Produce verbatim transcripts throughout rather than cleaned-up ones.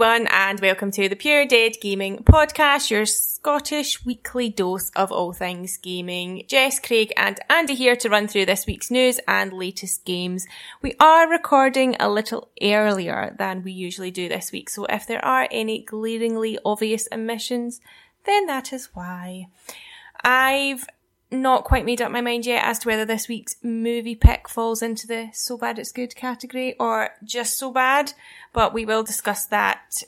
Everyone, and welcome to the Pure Dead Gaming podcast, your Scottish weekly dose of all things gaming. Jess, Craig and Andy here to run through this week's news and latest games. We are recording a little earlier than we usually do this week, so if there are any glaringly obvious omissions, then that is why. I've not quite made up my mind yet as to whether this week's movie pick falls into the so bad it's good category or just so bad, but we will discuss that,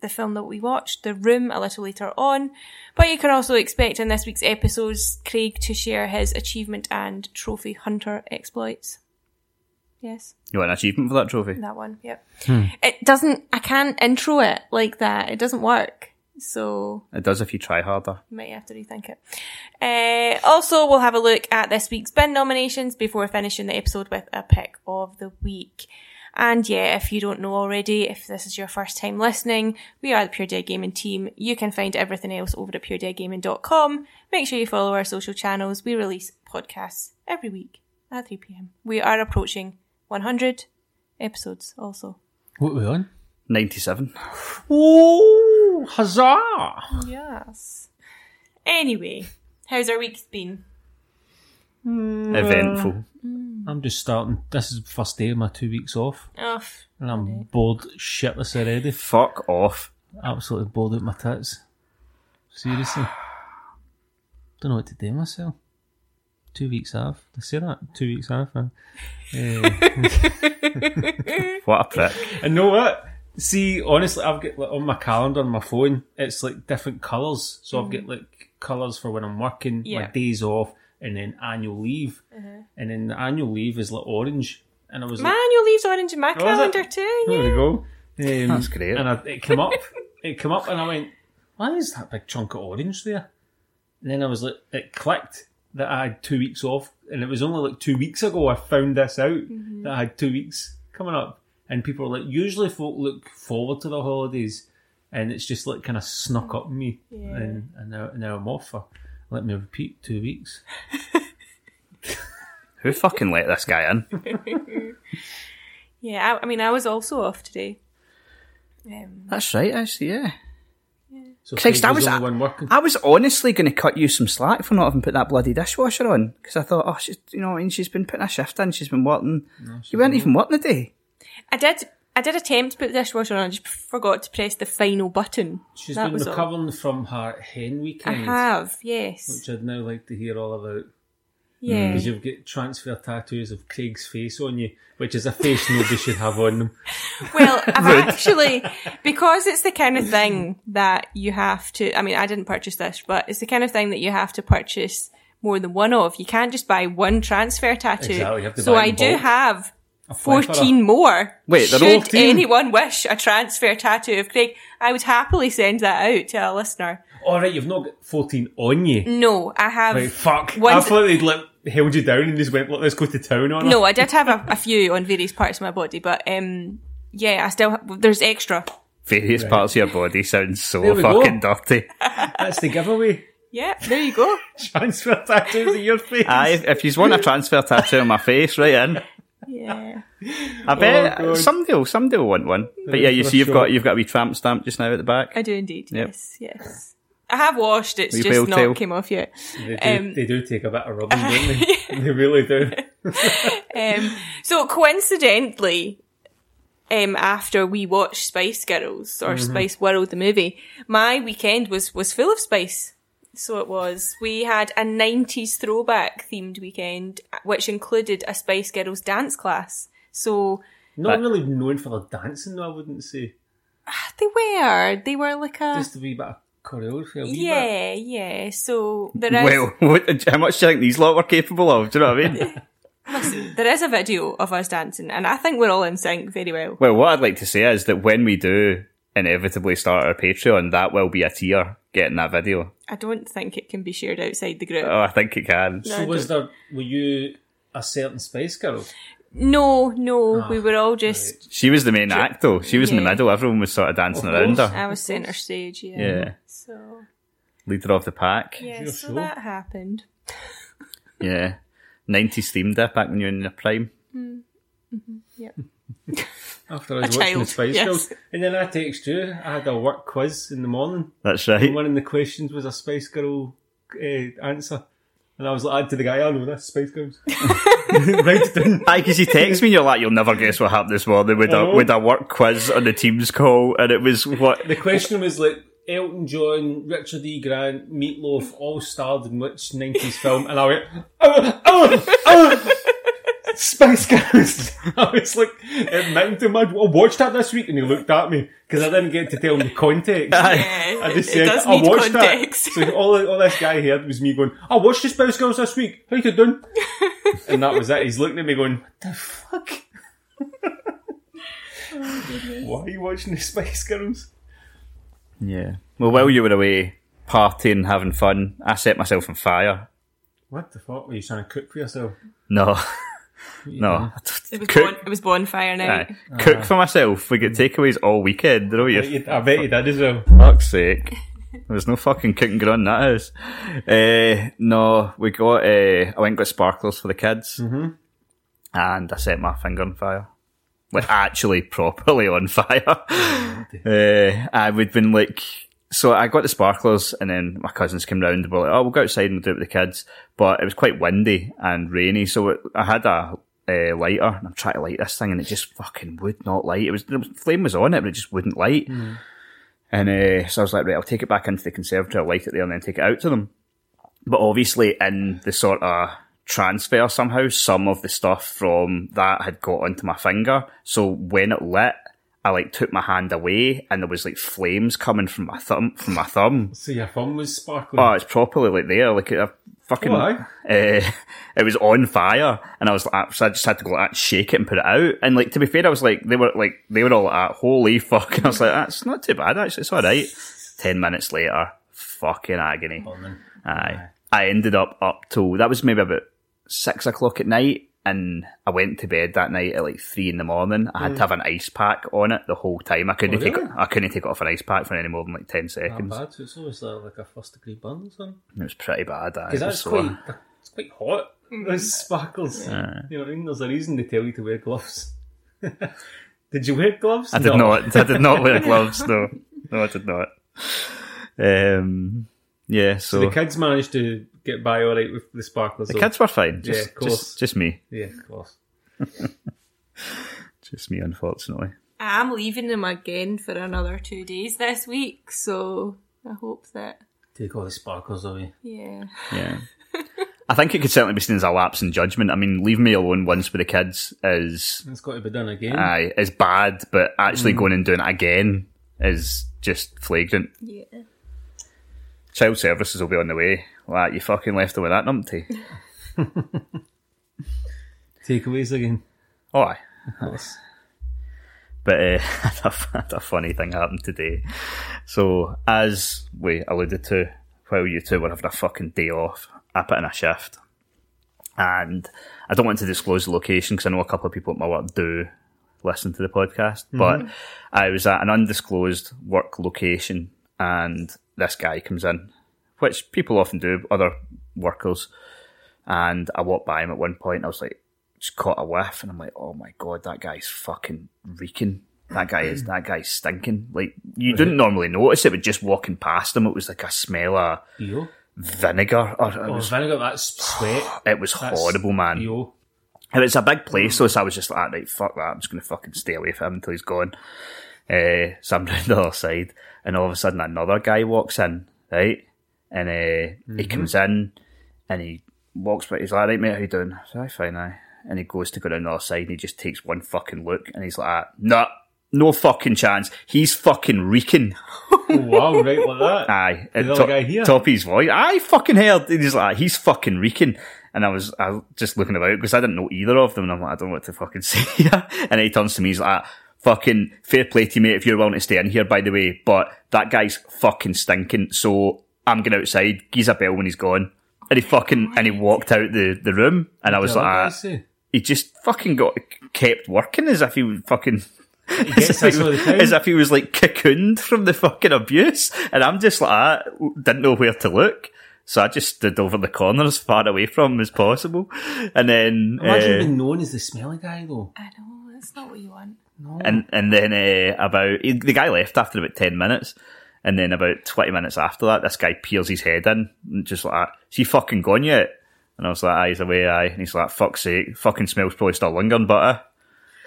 the film that we watched, The Room, a little later on. But you can also expect in this week's episodes Craig to share his achievement and trophy hunter exploits. Yes. You want an achievement for that trophy? That one, yep. Hmm. It doesn't, I can't intro it like that, it doesn't work. So it does if you try harder. You might have to rethink it. Uh, also, we'll have a look at this week's bin nominations before finishing the episode with a pick of the week. And yeah, if you don't know already, if this is your first time listening, we are the Pure Dead Gaming team. You can find everything else over at pure dead gaming dot com. Make sure you follow our social channels. We release podcasts every week at three p.m. We are approaching one hundred episodes also. What are we on? ninety-seven. Whoa! Huzzah! Yes. Anyway, how's our week's been? Mm. Eventful. Mm. I'm just starting. This is the first day of my two weeks off. Oh, and I'm okay. Bored shitless already. Fuck off. Absolutely bored out my tits. Seriously. Don't know what to do myself. Two weeks off. Did I say that? Two weeks off. Huh? uh. What a prick. And know what? See, honestly, I've got, like, on my calendar, on my phone, it's like different colours. So mm. I've got like colours for when I'm working, yeah. my days off, and then annual leave. Uh-huh. And then the annual leave is like orange. And I was my like, annual leave's orange in my oh, calendar too. Yeah. There we go. Um, That's great. And I, it came up, it came up, and I went, "Why is that big chunk of orange there?" And then I was like, it clicked that I had two weeks off, and it was only like two weeks ago I found this out mm-hmm. that I had two weeks coming up. And people are like, usually folk look forward to the holidays, and it's just like kind of snuck up me, yeah. and, and, now, and now I'm off for, let me repeat, two weeks. Who fucking let this guy in? yeah, I, I mean, I was also off today. Um, That's right, actually, yeah. yeah. So Christ, I was, I, I was honestly going to cut you some slack for not having put that bloody dishwasher on, because I thought, oh, she's, you know, and she's been putting a shift in, she's been working. No, she you weren't even working today. I did I did attempt to put the dishwasher on, I just forgot to press the final button. She's that been recovering all. From her hen weekend. I have, yes. Which I'd now like to hear all about. Yeah. Because you've got transfer tattoos of Craig's face on you, which is a face nobody should have on them. Well, I've actually, because it's the kind of thing that you have to, I mean, I didn't purchase this, but it's the kind of thing that you have to purchase more than one of. You can't just buy one transfer tattoo. Exactly, you have to so buy I do bulk. have... fourteen more. Wait, they're all fourteen? Should anyone wish a transfer tattoo of Craig, I would happily send that out to a listener. All right, you've not got fourteen on you. No, I have. Right, fuck. I thought they'd like held you down and just went, let's go to town on it. No, I did have a, a few on various parts of my body, but um, yeah, I still have, there's extra. Various right. parts of your body sounds so fucking go. dirty. That's the giveaway. Yeah, there you go. Transfer tattoos on your face. Aye, if, if you want a transfer tattoo on my face, right in. Yeah, I bet oh, somebody will somebody will want one. But yeah, you see, you've got you've got a wee tramp stamp just now at the back. I do indeed. Yep. Yes, yes. I have washed. It's just not tail. Came off yet. They do, um, they do take a bit of rubbing, uh, don't they? Yeah. They really do. um, so coincidentally, um, after we watched Spice Girls or mm-hmm. Spice World the movie, my weekend was was full of spice. So it was. We had a nineties throwback themed weekend, which included a Spice Girls dance class. So not really known for their dancing, though, I wouldn't say. They were. They were like a... Just a wee bit of choreography, a wee yeah, bit. Yeah, yeah. So there is... Well, what, how much do you think these lot were capable of? Do you know what I mean? Listen, there is a video of us dancing, and I think we're all in sync very well. Well, what I'd like to say is that when we do inevitably start our Patreon, that will be a tier getting that video. I don't think it can be shared outside the group. Oh, I think it can. No, so was there, were you a certain Spice Girl? No, no, oh, we were all just... Right. She was the main act, though. She was yeah. in the middle. Everyone was sort of dancing of around her. I was centre stage, yeah. Yeah. So... Leader of the pack. Yeah, Your so show. That happened. Yeah. nineties themed there, back when you were in your prime. Mm. Mm-hmm. Yep. After I was a watching child. The Spice yes. Girls. And then I text you. I had a work quiz in the morning. That's right. And one of the questions was a Spice Girl uh, answer. And I was like, add to the guy, I know that's Spice Girls. Right down. Aye, because you text me and you're like, you'll never guess what happened this morning with a, with a work quiz on the Teams call. And it was what... The question was like, Elton John, Richard E. Grant, Meatloaf, all starred in which nineties film? And I went, oh, oh, oh, Spice Girls. I was like, it meant to me. I watched that this week and he looked at me because I didn't get to tell him the context. Yeah, I just said, I watched context. That. So all, all this guy heard was me going, I watched the Spice Girls this week. How you doing? And that was it. He's looking at me going, what the fuck? Oh, why are you watching the Spice Girls? Yeah. Well, while you were away partying, having fun, I set myself on fire. What the fuck? Were you trying to cook for yourself? No. No. It was, bon- it was bonfire night. Uh, uh, cook for myself. We get takeaways all weekend. You know, I, you, I bet you did as well. Fuck's sake. There's no fucking cooking going on in that house. Uh, no, we got, uh, I went and got sparklers for the kids. Mm-hmm. And I set my finger on fire. Like, actually properly on fire. uh, I would been like, so I got the sparklers and then my cousins came round and were like, oh, we'll go outside and we'll do it with the kids. But it was quite windy and rainy, so it, I had a uh, lighter and I'm trying to light this thing and it just fucking would not light. It was, the flame was on it, but it just wouldn't light. Mm. And uh, so I was like, right, I'll take it back into the conservatory, I'll light it there and then take it out to them. But obviously in the sort of transfer somehow, some of the stuff from that had got onto my finger. So when it lit, I like took my hand away and there was like flames coming from my thumb. From my thumb. So your thumb was sparkling? Oh, it's properly like there. Like a fucking... Oh, uh, it was on fire. And I was like, so I just had to go like shake it and put it out. And like, to be fair, I was like, they were like, they were all like, holy fuck. And I was like, that's not too bad actually. It's all right. Ten minutes later, fucking agony. Oh, aye. I ended up up till, that was maybe about six o'clock at night, and I went to bed that night at like three in the morning. I had mm. to have an ice pack on it the whole time. I couldn't oh, really? take I couldn't take it off an ice pack for any more than like ten seconds. Not bad. So it's always like a first degree burn or something. It was pretty bad. Because that's so quite it's quite hot. Those sparkles. Yeah. You know what I mean? There's a reason they tell you to wear gloves. Did you wear gloves? I did no. not. I did not wear gloves. No, no, I did not. Um. Yeah, so, so the kids managed to get by all right with the sparklers. The though. Kids were fine. Just, yeah, of course. Just, just me. Yeah, of course. Just me, unfortunately. I'm leaving them again for another two days this week, so I hope that... Take all the sparklers away. Yeah. Yeah. I think it could certainly be seen as a lapse in judgment. I mean, leave me alone once with the kids is... It's got to be done again. Aye, it's bad, but actually mm. going and doing it again is just flagrant. Yeah. Child services will be on the way. Like, you fucking left them with that numpty. Takeaways again. Oh, aye. Nice. But uh, a, a funny thing happened today. So, as we alluded to, while you two were having a fucking day off, I put in a shift. And I don't want to disclose the location because I know a couple of people at my work do listen to the podcast. Mm-hmm. But I was at an undisclosed work location and... This guy comes in, which people often do, other workers. And I walked by him at one point and I was like, just caught a whiff. And I'm like, oh my God, that guy's fucking reeking. That guy is, that guy's stinking. Like, you didn't normally notice it, but just walking past him, it was like a smell of Yo. vinegar. Or it oh, was, vinegar, that's sweat. It was that's horrible, man. Yo. And it's a big place, so, so I was just like, right, fuck that. I'm just going to fucking stay away from him until he's gone. Uh, so I'm down the other side, and all of a sudden another guy walks in, right? And uh, mm-hmm. he comes in and he walks by. He's like, "Right, mate, how you doing?" I said, "Aye, fine, aye." And he goes to go down the other side and he just takes one fucking look and he's like, "Ah, nah, no fucking chance." He's fucking reeking. Wow, right like that. Aye. The other guy here. Top of his voice. I fucking heard. And he's like, "He's fucking reeking." And I was, I was just looking about because I didn't know either of them. And I'm like, I don't know what to fucking say here. And he turns to me, he's like, "Fucking fair play to you, mate, if you're willing to stay in here, by the way. But that guy's fucking stinking. So I'm going outside. He's a bell when he's gone." And he fucking, and he walked out the, the room. And I was yeah, like, ah, he just fucking got, kept working as if he was fucking, as, if he, as if he was like cocooned from the fucking abuse. And I'm just like, I didn't know where to look. So I just stood over the corner as far away from him as possible. And then... Imagine uh, being known as the smelly guy, though. I know, that's not what you want. No. And and then uh, about... The guy left after about ten minutes. And then about twenty minutes after that, this guy peers his head in. And just like that. "Is he fucking gone yet?" And I was like, "Aye, he's away, aye." And he's like, "Fuck's sake, fucking smells probably still lingering, butter."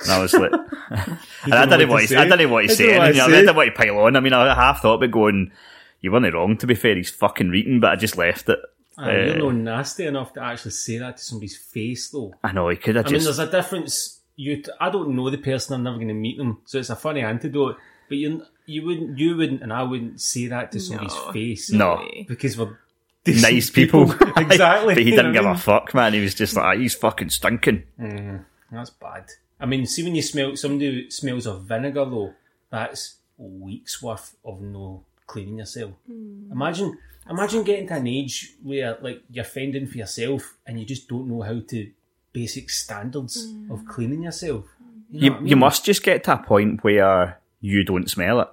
And I was like... and I didn't want to say I didn't want to say anything. I didn't want to pile on. I mean, I half thought about going... You weren't wrong, to be fair. He's fucking reeking, but I just left it. Uh, uh, you're not nasty enough to actually say that to somebody's face, though. I know, he could have I just... I mean, there's a difference. You, t- I don't know the person. I'm never going to meet them, so it's a funny antidote. But you, you wouldn't, you wouldn't, and I wouldn't say that to somebody's no. face. No, because we're nice people. people. Exactly. But he didn't give I mean? a fuck, man. He was just like, "He's fucking stinking." Mm, that's bad. I mean, see when you smell somebody who smells of vinegar, though, that's weeks worth of no. Cleaning yourself. Mm. Imagine, imagine getting to an age where like you're fending for yourself and you just don't know how to basic standards mm. of cleaning yourself. You know you, I mean? You must just get to a point where you don't smell it.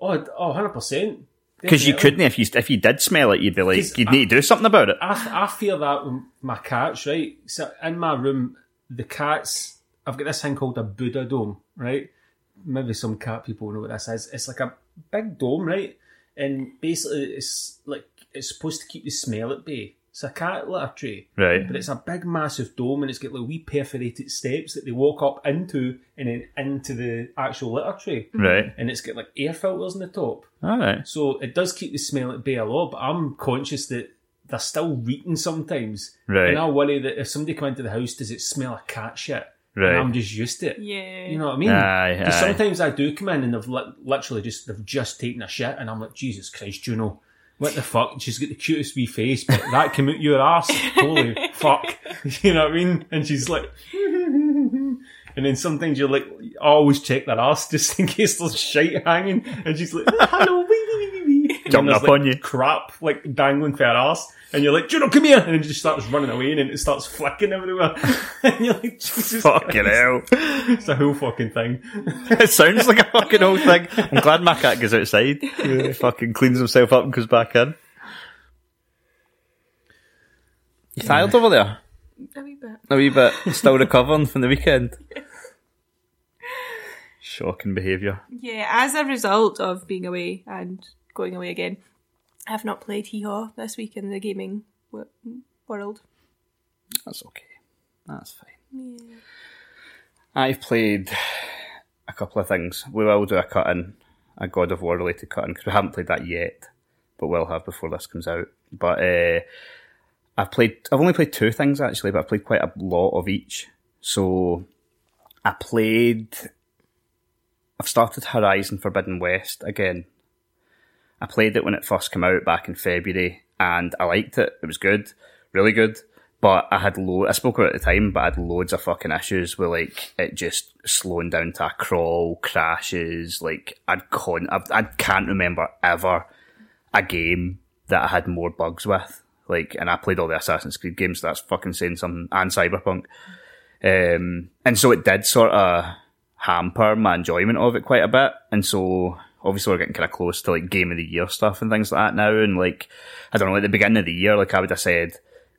Oh, oh one hundred percent. Because you couldn't if you if you did smell it, you'd be like you'd I, need to do something about it. I I feel that with my cats, right? So in my room, the cats. I've got this thing called a Buddha dome, right? Maybe some cat people know what this is. It's like a big dome, right? And basically, it's like it's supposed to keep the smell at bay. It's a cat litter tray, right? But it's a big, massive dome, and it's got like wee perforated steps that they walk up into, and then into the actual litter tray, right? And it's got like air filters on the top, all right. So it does keep the smell at bay a lot. But I'm conscious that they're still reeking sometimes, right? And I worry that if somebody come into the house, does it smell of cat shit? Right. And I'm just used to it. Yeah. You know what I mean? Aye, aye. Sometimes I do come in and they've li- literally just they've just taken a shit and I'm like, "Jesus Christ, Juno, what the fuck? She's got the cutest wee face, but that came out your arse. Holy fuck." You know what I mean? And she's like... And then sometimes you're like, I always check that arse just in case there's shite hanging. And she's like, "Oh, hello, wee, wee, wee, wee." Jumping up like on you. Crap, like dangling for her arse. And you're like, "Juno, come here!" And it just starts running away, and then it starts flicking everywhere. And you're like, "Jesus fucking Christ. Hell!" It's a whole fucking thing. It sounds like a fucking whole thing. I'm glad my cat goes outside. Yeah. He fucking cleans himself up and goes back in. You tired yeah. over there? A wee bit. A wee bit. Still recovering from the weekend. Yeah. Shocking behaviour. Yeah, as a result of being away and going away again. I have not played hee-haw this week in the gaming w- world. That's okay. That's fine. Yeah. I've played a couple of things. We will do a cut-in, a God of War related cut-in, because we haven't played that yet, but we'll have before this comes out. But uh, I've played. I've only played two things, actually, but I've played quite a lot of each. So I played... I've started Horizon Forbidden West again. I played it when it first came out back in February, and I liked it. It was good, really good. But I had lo- I spoke about it at the time, but I had loads of fucking issues with like it just slowing down to a crawl, crashes. Like I'd con, I'd, I can't remember ever a game that I had more bugs with. Like, and I played all the Assassin's Creed games. So that's fucking saying something. And Cyberpunk, um, and so it did sort of hamper my enjoyment of it quite a bit. And so. Obviously, we're getting kind of close to, like, Game of the Year stuff and things like that now. And, like, I don't know, at the beginning of the year, like, I would have said,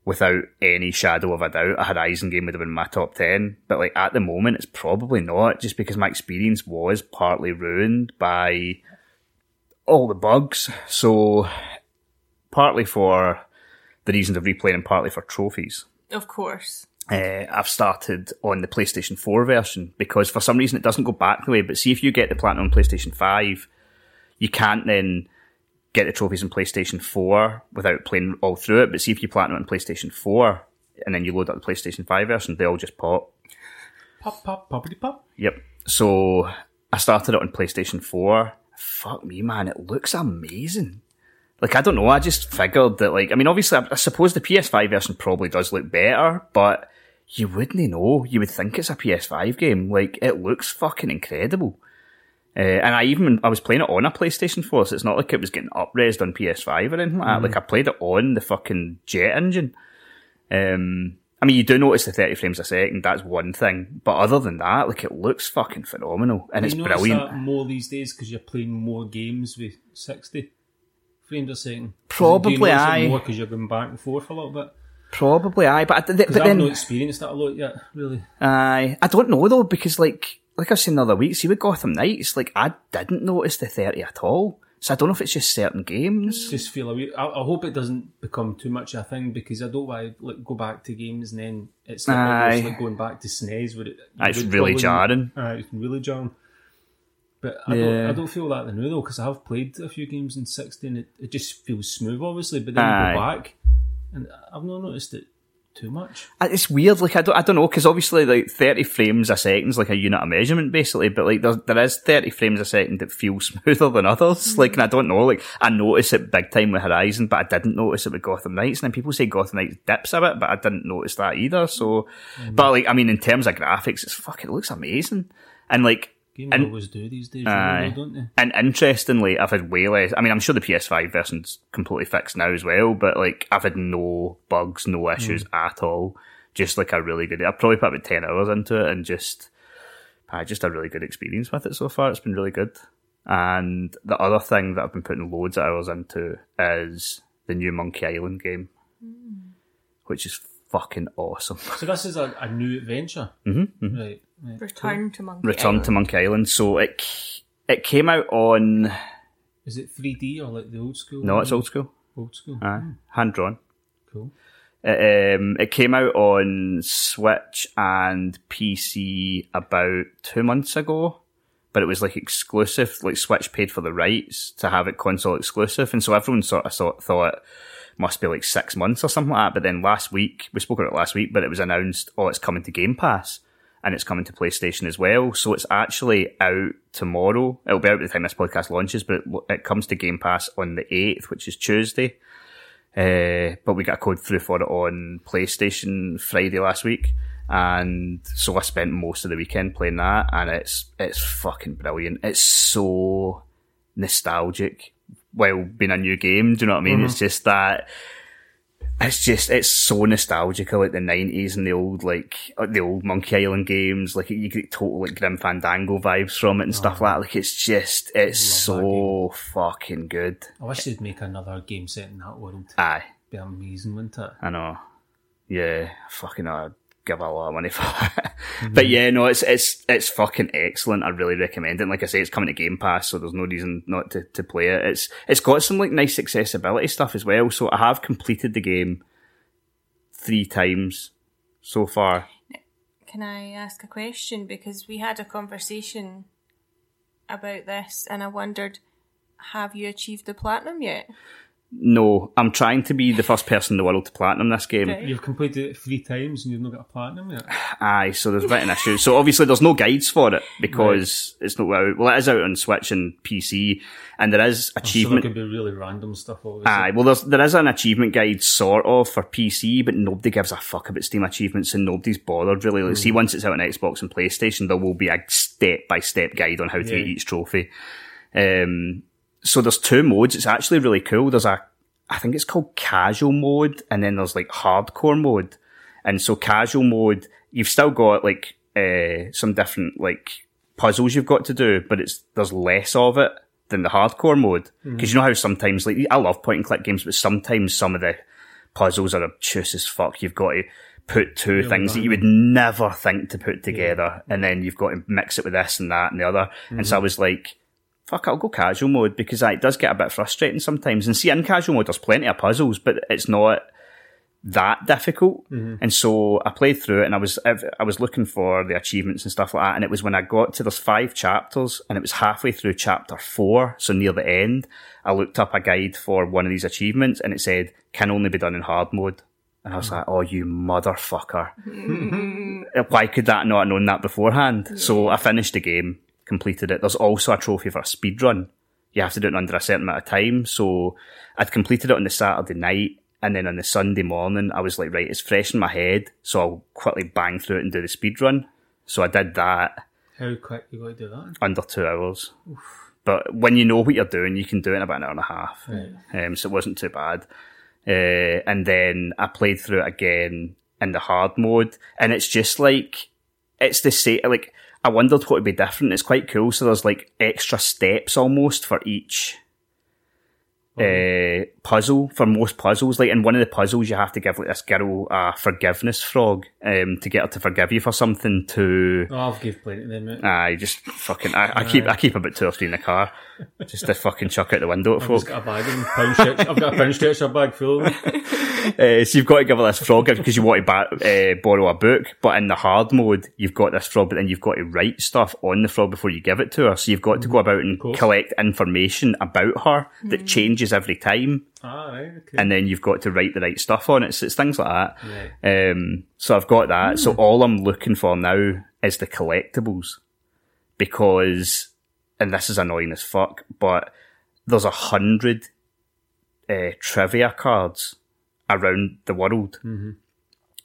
without any shadow of a doubt, a Horizon game would have been my top ten. But, like, at the moment, it's probably not, just because my experience was partly ruined by all the bugs. So, partly for the reasons of replaying and partly for trophies. Of course. Uh, I've started on the PlayStation four version because for some reason it doesn't go back the way, but see if you get the Platinum PlayStation five, you can't then get the trophies on PlayStation four without playing all through it, but see if you platinum on PlayStation four and then you load up the PlayStation five version, they all just pop. Pop, pop, poppity pop. Yep. So I started it on PlayStation four. Fuck me, man, it looks amazing. Like, I don't know, I just figured that, like, I mean, obviously, I, I suppose the P S five version probably does look better, but you wouldn't know. You would think it's a P S five game. Like, it looks fucking incredible. Uh, and I even, I was playing it on a PlayStation four, so it's not like it was getting up-resed on P S five or anything like mm-hmm. that. Like, I played it on the fucking jet engine. Um, I mean, you do notice the thirty frames a second, that's one thing. But other than that, like, it looks fucking phenomenal, and it's brilliant. You notice that more these days because you're playing more games with sixty frames a second? Probably, aye. More because you're going back and forth a little bit. Probably, aye. But, I, th- but then... I've not experienced that a lot yet, really. Aye. I don't know, though, because, like, like I've seen the other week, see, with Gotham Knights, like, I didn't notice the thirty at all. So I don't know if it's just certain games. Just feel away. I, I hope it doesn't become too much of a thing because I don't want to like, go back to games and then it's like, it's like going back to S N E S. Where it, it's really jarring. Aye, it's really jarring. But I, yeah. don't, I don't feel that the new though because I have played a few games in sixty and it, it just feels smooth obviously. But then aye. You go back and I've not noticed it too much. It's weird. Like I don't, I don't know because obviously like thirty frames a second is like a unit of measurement basically, but like there, there is thirty frames a second that feels smoother than others. Like, and I don't know. Like I notice it big time with Horizon, but I didn't notice it with Gotham Knights. And then people say Gotham Knights dips a bit, but I didn't notice that either. So, mm-hmm. but like I mean, in terms of graphics, it's fuck. It looks amazing, and like. Games and, always do these days, uh, really, don't they? And interestingly, I've had way less. I mean, I'm sure the P S five version's completely fixed now as well, but like, I've had no bugs, no issues mm. at all. Just like a really good. I've probably put about ten hours into it, and just, uh, just a really good experience with it so far. It's been really good. And the other thing that I've been putting loads of hours into is the new Monkey Island game, mm. which is fucking awesome. So this is a, a new adventure, mm-hmm, mm-hmm. right? Return to Monkey Return Island. to Monkey Island. So it it came out on... Is it three D or like the old school? No, it's old school. Old school. Aye. Mm. Hand-drawn. Cool. It, um, it came out on Switch and P C about two months ago, but it was like exclusive. Like Switch paid for the rights to have it console exclusive, and so everyone sort of thought, thought it must be like six months or something like that, but then last week, we spoke about it last week, but it was announced, oh, it's coming to Game Pass. And it's coming to PlayStation as well, so it's actually out tomorrow. It'll be out by the time this podcast launches, but it, it comes to Game Pass on the eighth, which is Tuesday. Uh, but we got a code through for it on PlayStation Friday last week, and so I spent most of the weekend playing that, and it's it's fucking brilliant. It's so nostalgic while being a new game, do you know what I mean? Mm-hmm. It's just that... It's just, it's so nostalgic, like the nineties and the old, like, the old Monkey Island games. Like, you get total, like, Grim Fandango vibes from it and oh, stuff like that. Like, it's just, it's so fucking good. I wish they'd make another game set in that world. Aye. It'd be amazing, wouldn't it? I know. Yeah, fucking I'd give a lot of money for that. Mm-hmm. But yeah, no, it's, it's, it's fucking excellent. I really recommend it. And like I say, it's coming to Game Pass, so there's no reason not to, to play it. It's, it's got some like nice accessibility stuff as well. So I have completed the game three times so far. Can I ask a question? Because we had a conversation about this and I wondered, have you achieved the platinum yet? No, I'm trying to be the first person in the world to platinum this game. Right. You've completed it three times and you've not got a platinum yet? Aye, so there's a bit of an issue. So obviously there's no guides for it because right. It's not out. Well, it is out on Switch and P C and there is achievement... I'm sure there could be really random stuff, obviously. Aye, well, there's, there is an achievement guide sort of for P C, but nobody gives a fuck about Steam achievements and nobody's bothered really. Like, mm. See, once it's out on Xbox and PlayStation, there will be a step-by-step guide on how to yeah. get each trophy. Um... So there's two modes. It's actually really cool. There's a, I think it's called casual mode, and then there's like hardcore mode. And so casual mode, you've still got like uh, some different like puzzles you've got to do, but it's there's less of it than the hardcore mode. Because mm-hmm. you know how sometimes, like I love point and click games, but sometimes some of the puzzles are obtuse as fuck. You've got to put two really things that you would never think to put together, yeah. and then you've got to mix it with this and that and the other. Mm-hmm. And so I was like, fuck, I'll go casual mode because uh, it does get a bit frustrating sometimes. And see, in casual mode, there's plenty of puzzles, but it's not that difficult. Mm-hmm. And so I played through it, and I was I was looking for the achievements and stuff like that, and it was when I got to, there's five chapters, and it was halfway through chapter four, so near the end, I looked up a guide for one of these achievements, and it said, can only be done in hard mode. And I was like, oh, you motherfucker. Why could that not have known that beforehand? Yeah. So I finished the game, completed it. There's also a trophy for a speedrun. You have to do it under a certain amount of time. So I'd completed it on the Saturday night, and then on the Sunday morning, I was like, right, it's fresh in my head, so I'll quickly bang through it and do the speedrun. So I did that. How quick you got to do that? Under two hours. Oof. But when you know what you're doing, you can do it in about an hour and a half. Right. Um, so it wasn't too bad. Uh, and then I played through it again in the hard mode, and it's just like, it's the same, like, I wondered what would be different. It's quite cool, so there's like extra steps almost for each oh. uh, puzzle, for most puzzles, like in one of the puzzles you have to give like this girl a forgiveness frog um, to get her to forgive you for something to... Oh, I'll give plenty of them, mate. Aye, just fucking, I, I keep I keep about two or three in the car, just to fucking chuck out the window at folk. I've got a bag in pound stretch, I've got a pound stretcher bag full of them. Uh, so you've got to give her this frog because you want to ba- uh, borrow a book, but in the hard mode you've got this frog, but then you've got to write stuff on the frog before you give it to her, so you've got to go about and collect information about her that mm. changes every time. Ah, right, okay. And then you've got to write the right stuff on it, so it's things like that. Right. Um, so I've got that. Mm. So all I'm looking for now is the collectibles, because, and this is annoying as fuck, but there's a hundred uh, trivia cards around the world, mm-hmm.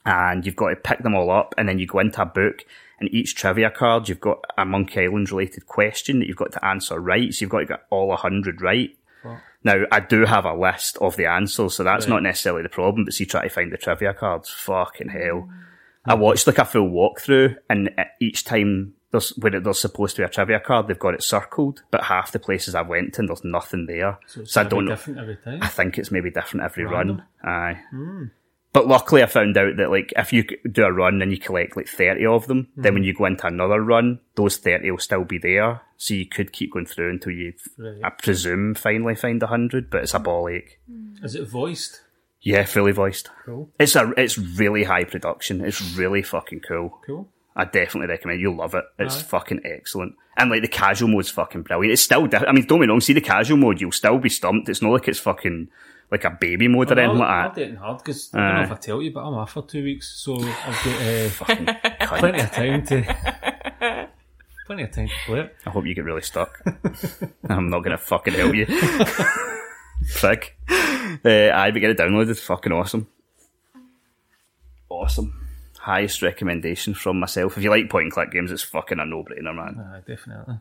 and you've got to pick them all up, and then you go into a book, and each trivia card you've got a Monkey Island related question that you've got to answer right, so you've got to get all one hundred right. Wow. Now I do have a list of the answers, so that's right. Not necessarily the problem, but see, try to find the trivia cards, fucking hell. Mm-hmm. I watched like a full walkthrough, and each time there's, when there's supposed to be a trivia card, they've got it circled, but half the places I went to, and there's nothing there. So it's so I don't know. Different every time? I think it's maybe different every Random. Run. Aye. Mm. But luckily I found out that like if you do a run and you collect like thirty of them, mm. then when you go into another run, those thirty will still be there, so you could keep going through until you, right. I presume, finally find one hundred, but it's a ball ache. Mm. Is it voiced? Yeah, fully voiced. Cool. It's a, it's really high production. It's really fucking cool. Cool. I definitely recommend it. You'll love it. It's right. Fucking excellent. And like the casual mode's fucking brilliant. It's still, diff- I mean, don't be wrong, see the casual mode, you'll still be stumped. It's not like it's fucking like a baby mode oh, or anything no, like that. I did it in hard because uh, I don't know if I tell you, but I'm off for two weeks, so I've got uh, fucking plenty of time to plenty of time to play it. I hope you get really stuck. I'm not gonna fucking help you, prick. Uh, I but get it downloaded. It's fucking awesome. Awesome. Highest recommendation from myself. If you like point-and-click games, it's fucking a no-brainer, man. Uh, definitely.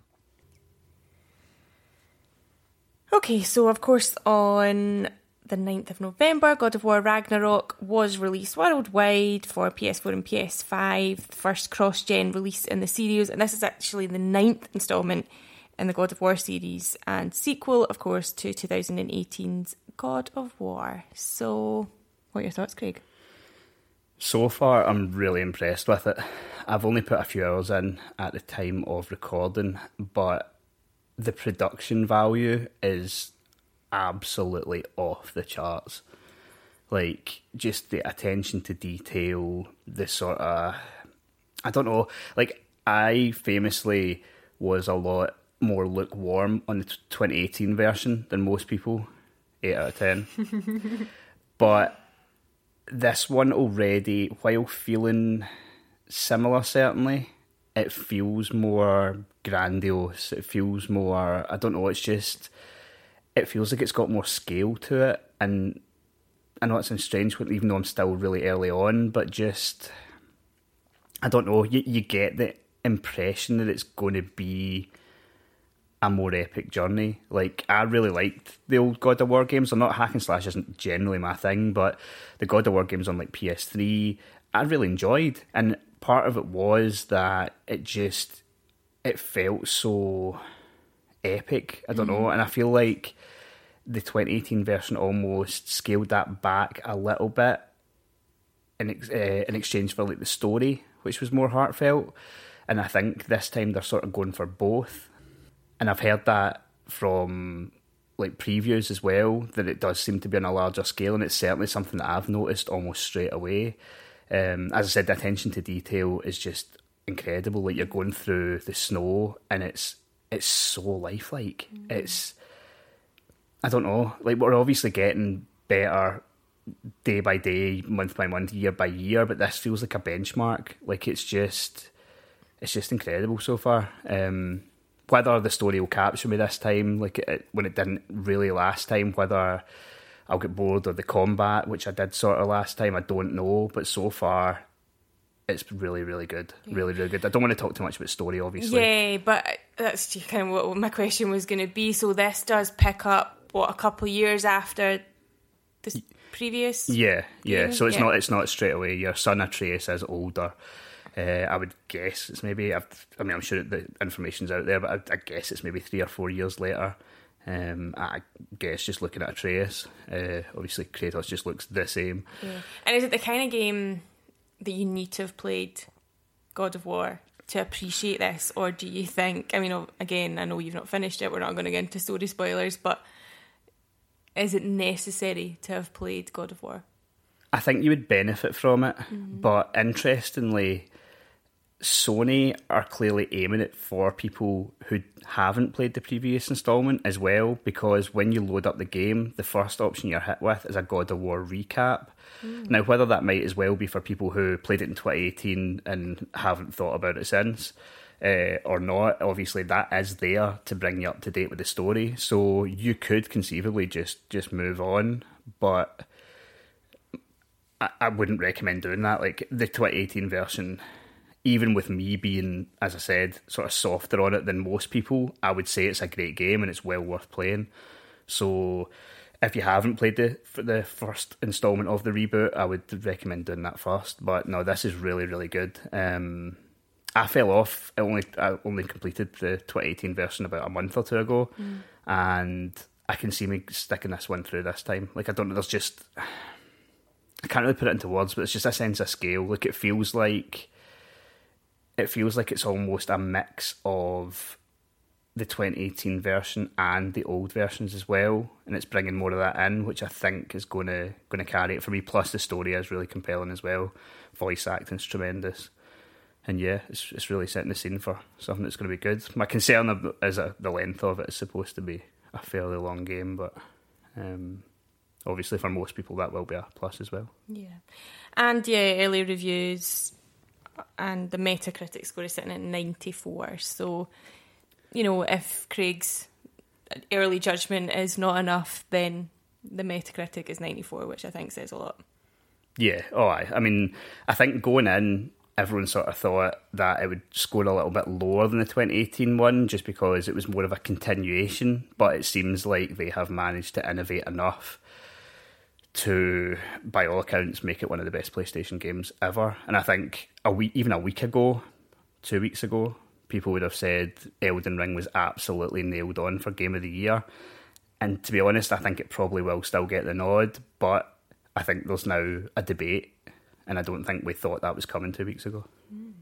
Okay, so of course on the ninth of November, God of War Ragnarok was released worldwide for P S four and P S five, the first cross-gen release in the series, and this is actually the ninth instalment in the God of War series, and sequel, of course, to twenty eighteen's God of War. So, what are your thoughts, Craig? So far, I'm really impressed with it. I've only put a few hours in at the time of recording, but the production value is absolutely off the charts. Like, just the attention to detail, the sort of... I don't know, like, I famously was a lot more lukewarm on the twenty eighteen version than most people, eight out of ten. But... this one already, while feeling similar, certainly, it feels more grandiose. It feels more, I don't know, it's just, it feels like it's got more scale to it. And I know it sounds strange, even though I'm still really early on, but just, I don't know, you, you get the impression that it's going to be a more epic journey. Like, I really liked the old God of War games. I'm not, hack and slash isn't generally my thing, but the God of War games on like P S three, I really enjoyed. And part of it was that it just, it felt so epic. I don't mm. know. And I feel like the twenty eighteen version almost scaled that back a little bit in, ex- uh, in exchange for like the story, which was more heartfelt. And I think this time they're sort of going for both. And I've heard that from like previews as well, that it does seem to be on a larger scale, and it's certainly something that I've noticed almost straight away. Um, as I said, the attention to detail is just incredible. Like, you're going through the snow, and it's it's so lifelike. Mm. It's, I don't know, like, we're obviously getting better day by day, month by month, year by year, but this feels like a benchmark. Like, it's just, it's just incredible so far. Um, whether the story will capture me this time, like it, when it didn't really last time, whether I'll get bored of the combat, which I did sort of last time, I don't know. But so far, it's really, really good. Really, really good. I don't want to talk too much about story, obviously. Yeah, but that's kind of what my question was going to be. So this does pick up, what, a couple of years after the previous? Yeah, yeah. Game? So it's yeah. not it's not straight away. Your son Atreus is older. Uh, I would guess it's maybe, I've, I mean, I'm sure the information's out there, but I, I guess it's maybe three or four years later. Um, I guess just looking at Atreus, uh, obviously Kratos just looks the same. Yeah. And is it the kind of game that you need to have played God of War to appreciate this, or do you think, I mean, again, I know you've not finished it, we're not going to get into story spoilers, but is it necessary to have played God of War? I think you would benefit from it, mm-hmm. but interestingly, Sony are clearly aiming it for people who haven't played the previous installment as well, because when you load up the game, the first option you're hit with is a God of War recap. Mm. Now, whether that might as well be for people who played it in twenty eighteen and haven't thought about it since, uh, or not, obviously that is there to bring you up to date with the story, so you could conceivably just, just move on, but I, I wouldn't recommend doing that. Like, the twenty eighteen version, even with me being, as I said, sort of softer on it than most people, I would say it's a great game and it's well worth playing. So if you haven't played the the first installment of the reboot, I would recommend doing that first. But no, this is really, really good. Um, I fell off. I only, I only completed the twenty eighteen version about a month or two ago, mm. and I can see me sticking this one through this time. Like, I don't know, there's just... I can't really put it into words, but it's just a sense of scale. Like, it feels like... It feels like it's almost a mix of the twenty eighteen version and the old versions as well, and it's bringing more of that in, which I think is going to going to carry it for me. Plus, the story is really compelling as well. Voice acting's tremendous, and yeah, it's it's really setting the scene for something that's going to be good. My concern is that the length of it is supposed to be a fairly long game, but um, obviously for most people that will be a plus as well. Yeah, and yeah, early reviews. And the Metacritic score is sitting at ninety-four. So, you know, if Craig's early judgment is not enough, then the Metacritic is ninety-four, which I think says a lot. Yeah, oh, I, I mean, I think going in, everyone sort of thought that it would score a little bit lower than the twenty eighteen one, just because it was more of a continuation. But it seems like they have managed to innovate enough to, by all accounts, make it one of the best PlayStation games ever. And I think a week, even a week ago, two weeks ago, people would have said Elden Ring was absolutely nailed on for Game of the Year. And to be honest, I think it probably will still get the nod, but I think there's now a debate, and I don't think we thought that was coming two weeks ago. Mm.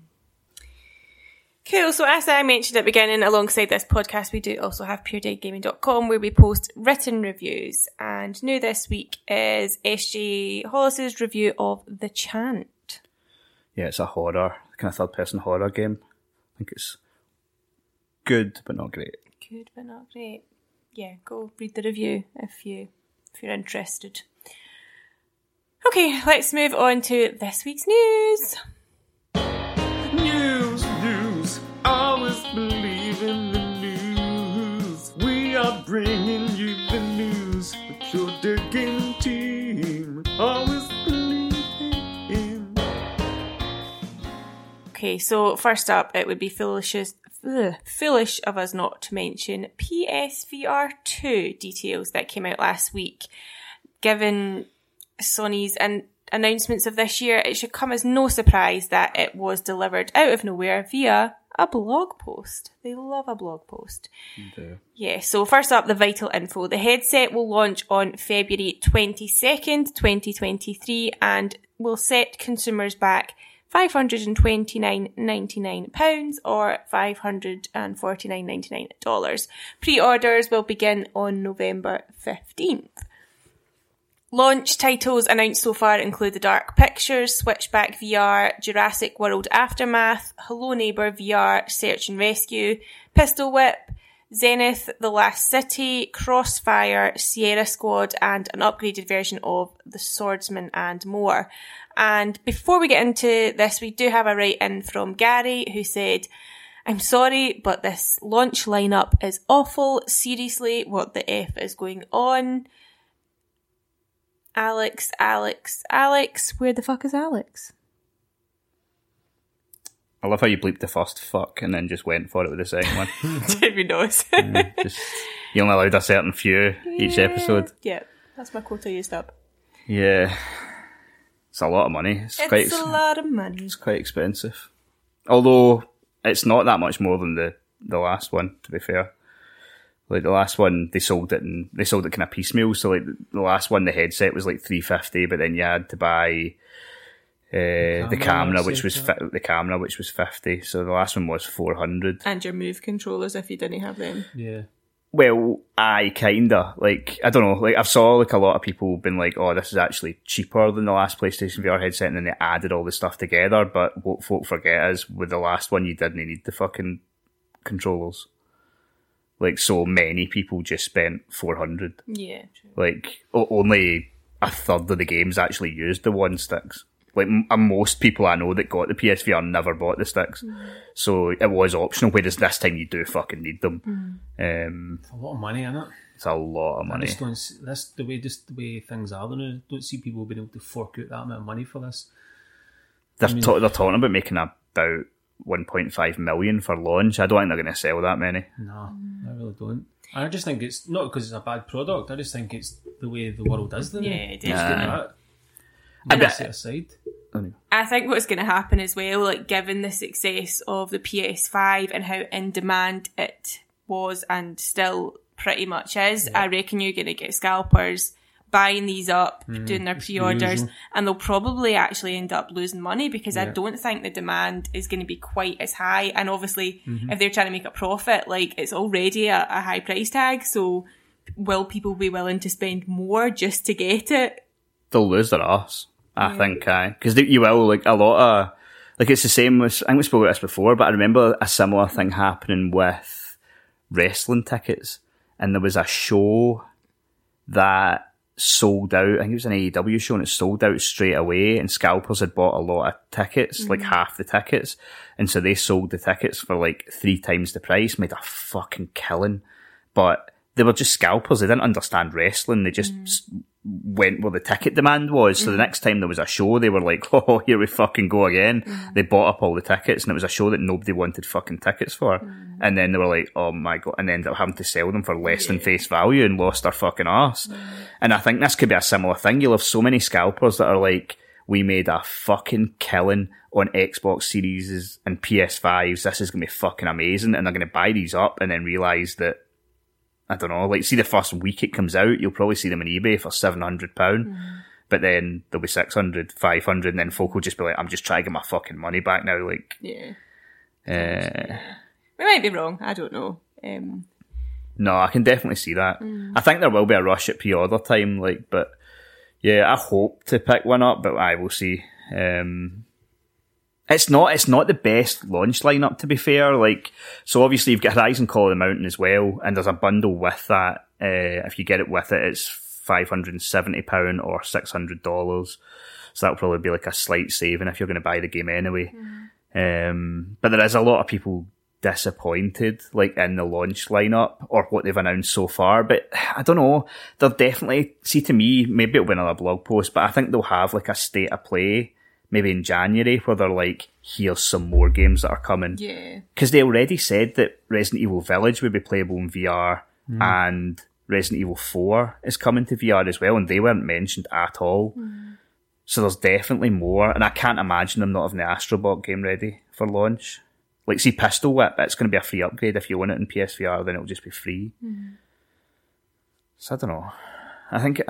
Cool. So as I mentioned at the beginning, alongside this podcast, we do also have pure dead gaming dot com, where we post written reviews. And new this week is S J Hollis's review of The Chant. Yeah, it's a horror, kind of third-person horror game. I think it's good, but not great. Good, but not great. Yeah, go read the review if, you, if you're interested. Okay, let's move on to this week's news. News, news, always believe in the news. We are bringing you the news. The Pure Dead Gaming team, always believing in. Okay, so first up, it would be foolish, ugh, foolish of us not to mention P S V R two details that came out last week. Given Sony's and announcements of this year, it should come as no surprise that it was delivered out of nowhere via a blog post. They love a blog post. Okay. Yeah, so first up, the vital info. The headset will launch on February twenty-second, twenty twenty-three, and will set consumers back five hundred twenty-nine ninety-nine pounds or five hundred forty-nine ninety-nine dollars. Pre-orders will begin on November fifteenth. Launch titles announced so far include The Dark Pictures, Switchback V R, Jurassic World Aftermath, Hello Neighbour V R, Search and Rescue, Pistol Whip, Zenith, The Last City, Crossfire, Sierra Squad, and an upgraded version of The Swordsman and more. And before we get into this, we do have a write-in from Gary who said, I'm sorry, but this launch lineup is awful. Seriously, what the F is going on? Alex, Alex, Alex. Where the fuck is Alex? I love how you bleeped the first fuck and then just went for it with the second one. Who knows? Yeah, just, you only allowed a certain few yeah. each episode. Yeah, that's my quota used up. Yeah. It's a lot of money. It's, it's quite ex- a lot of money. It's quite expensive. Although, it's not that much more than the, the last one, to be fair. Like, the last one, they sold it and they sold it kind of piecemeal. So, like, the last one, the headset was like three fifty, but then you had to buy... Uh, the camera, which was fi- the camera, which was fifty. So the last one was four hundred. And your Move controllers, if you didn't have them. Yeah. Well, I kinda like I don't know. Like I've saw like a lot of people been like, "Oh, this is actually cheaper than the last PlayStation V R headset," and then they added all this stuff together. But what folk forget is, with the last one, you didn't need the fucking controllers. Like so many people just spent four hundred. Yeah. True. Like o- only a third of the games actually used the one sticks. Like, most people I know that got the P S V R never bought the sticks. Mm. So it was optional, whereas this time you do fucking need them. Mm. Um, it's a lot of money, isn't it? It's a lot of money. I just don't see, that's the way, just the way things are. I don't see people being able to fork out that amount of money for this. They're, I mean, ta- they're talking about making about one point five million for launch. I don't think they're going to sell that many. No, I really don't. I just think it's not because it's a bad product. I just think it's the way the world is. Yeah, it is. Yeah. I, I think what's going to happen as well, like given the success of the P S five and how in demand it was and still pretty much is, yeah. I reckon you're going to get scalpers buying these up, mm, doing their pre-orders, usual. And they'll probably actually end up losing money because yeah. I don't think the demand is going to be quite as high. And obviously, mm-hmm. if they're trying to make a profit, like it's already a, a high price tag. So will people be willing to spend more just to get it? They'll lose their arse. I yeah. think, aye. Because you will, like, a lot of... Like, it's the same with... I think we spoke about this before, but I remember a similar thing happening with wrestling tickets. And there was a show that sold out. I think it was an A E W show, and it sold out straight away. And scalpers had bought a lot of tickets, mm-hmm. like half the tickets. And so they sold the tickets for, like, three times the price. Made a fucking killing. But they were just scalpers. They didn't understand wrestling. They just... Mm-hmm. went where the ticket demand was. So mm. the next time there was a show, they were like, oh, here we fucking go again. Mm. They bought up all the tickets, and it was a show that nobody wanted fucking tickets for. Mm. And then they were like, oh my God, and they ended up having to sell them for less yeah. than face value and lost their fucking arse. Mm. And I think this could be a similar thing. You'll have so many scalpers that are like, we made a fucking killing on Xbox Series and P S fives. This is going to be fucking amazing. And they're going to buy these up and then realise that I don't know, like, see the first week it comes out, you'll probably see them on eBay for seven hundred pounds, mm. but then there'll be six hundred, five hundred, and then folk will just be like, I'm just trying to get my fucking money back now, like... Yeah. Uh, we might be wrong, I don't know. Um, no, I can definitely see that. Mm. I think there will be a rush at pre-order time, like, but, yeah, I hope to pick one up, but I will see. Um... It's not it's not the best launch lineup, to be fair. Like, so obviously you've got Horizon Call of the Mountain as well, and there's a bundle with that. Uh, if you get it with it, it's five hundred seventy pounds or six hundred dollars. So that'll probably be like a slight saving if you're going to buy the game anyway. Mm. Um, but there is a lot of people disappointed, like, in the launch lineup or what they've announced so far. But I don't know. They'll definitely, see, to me, maybe it'll be another blog post, but I think they'll have like a state of play maybe in January, where they're like, here's some more games that are coming. Yeah. Because they already said that Resident Evil Village would be playable in V R, mm. and Resident Evil four is coming to V R as well, and they weren't mentioned at all. Mm. So there's definitely more, and I can't imagine them not having the Astro Bot game ready for launch. Like, see, Pistol Whip, it's going to be a free upgrade. If you own it in P S V R, then it'll just be free. Mm. So I don't know. I think...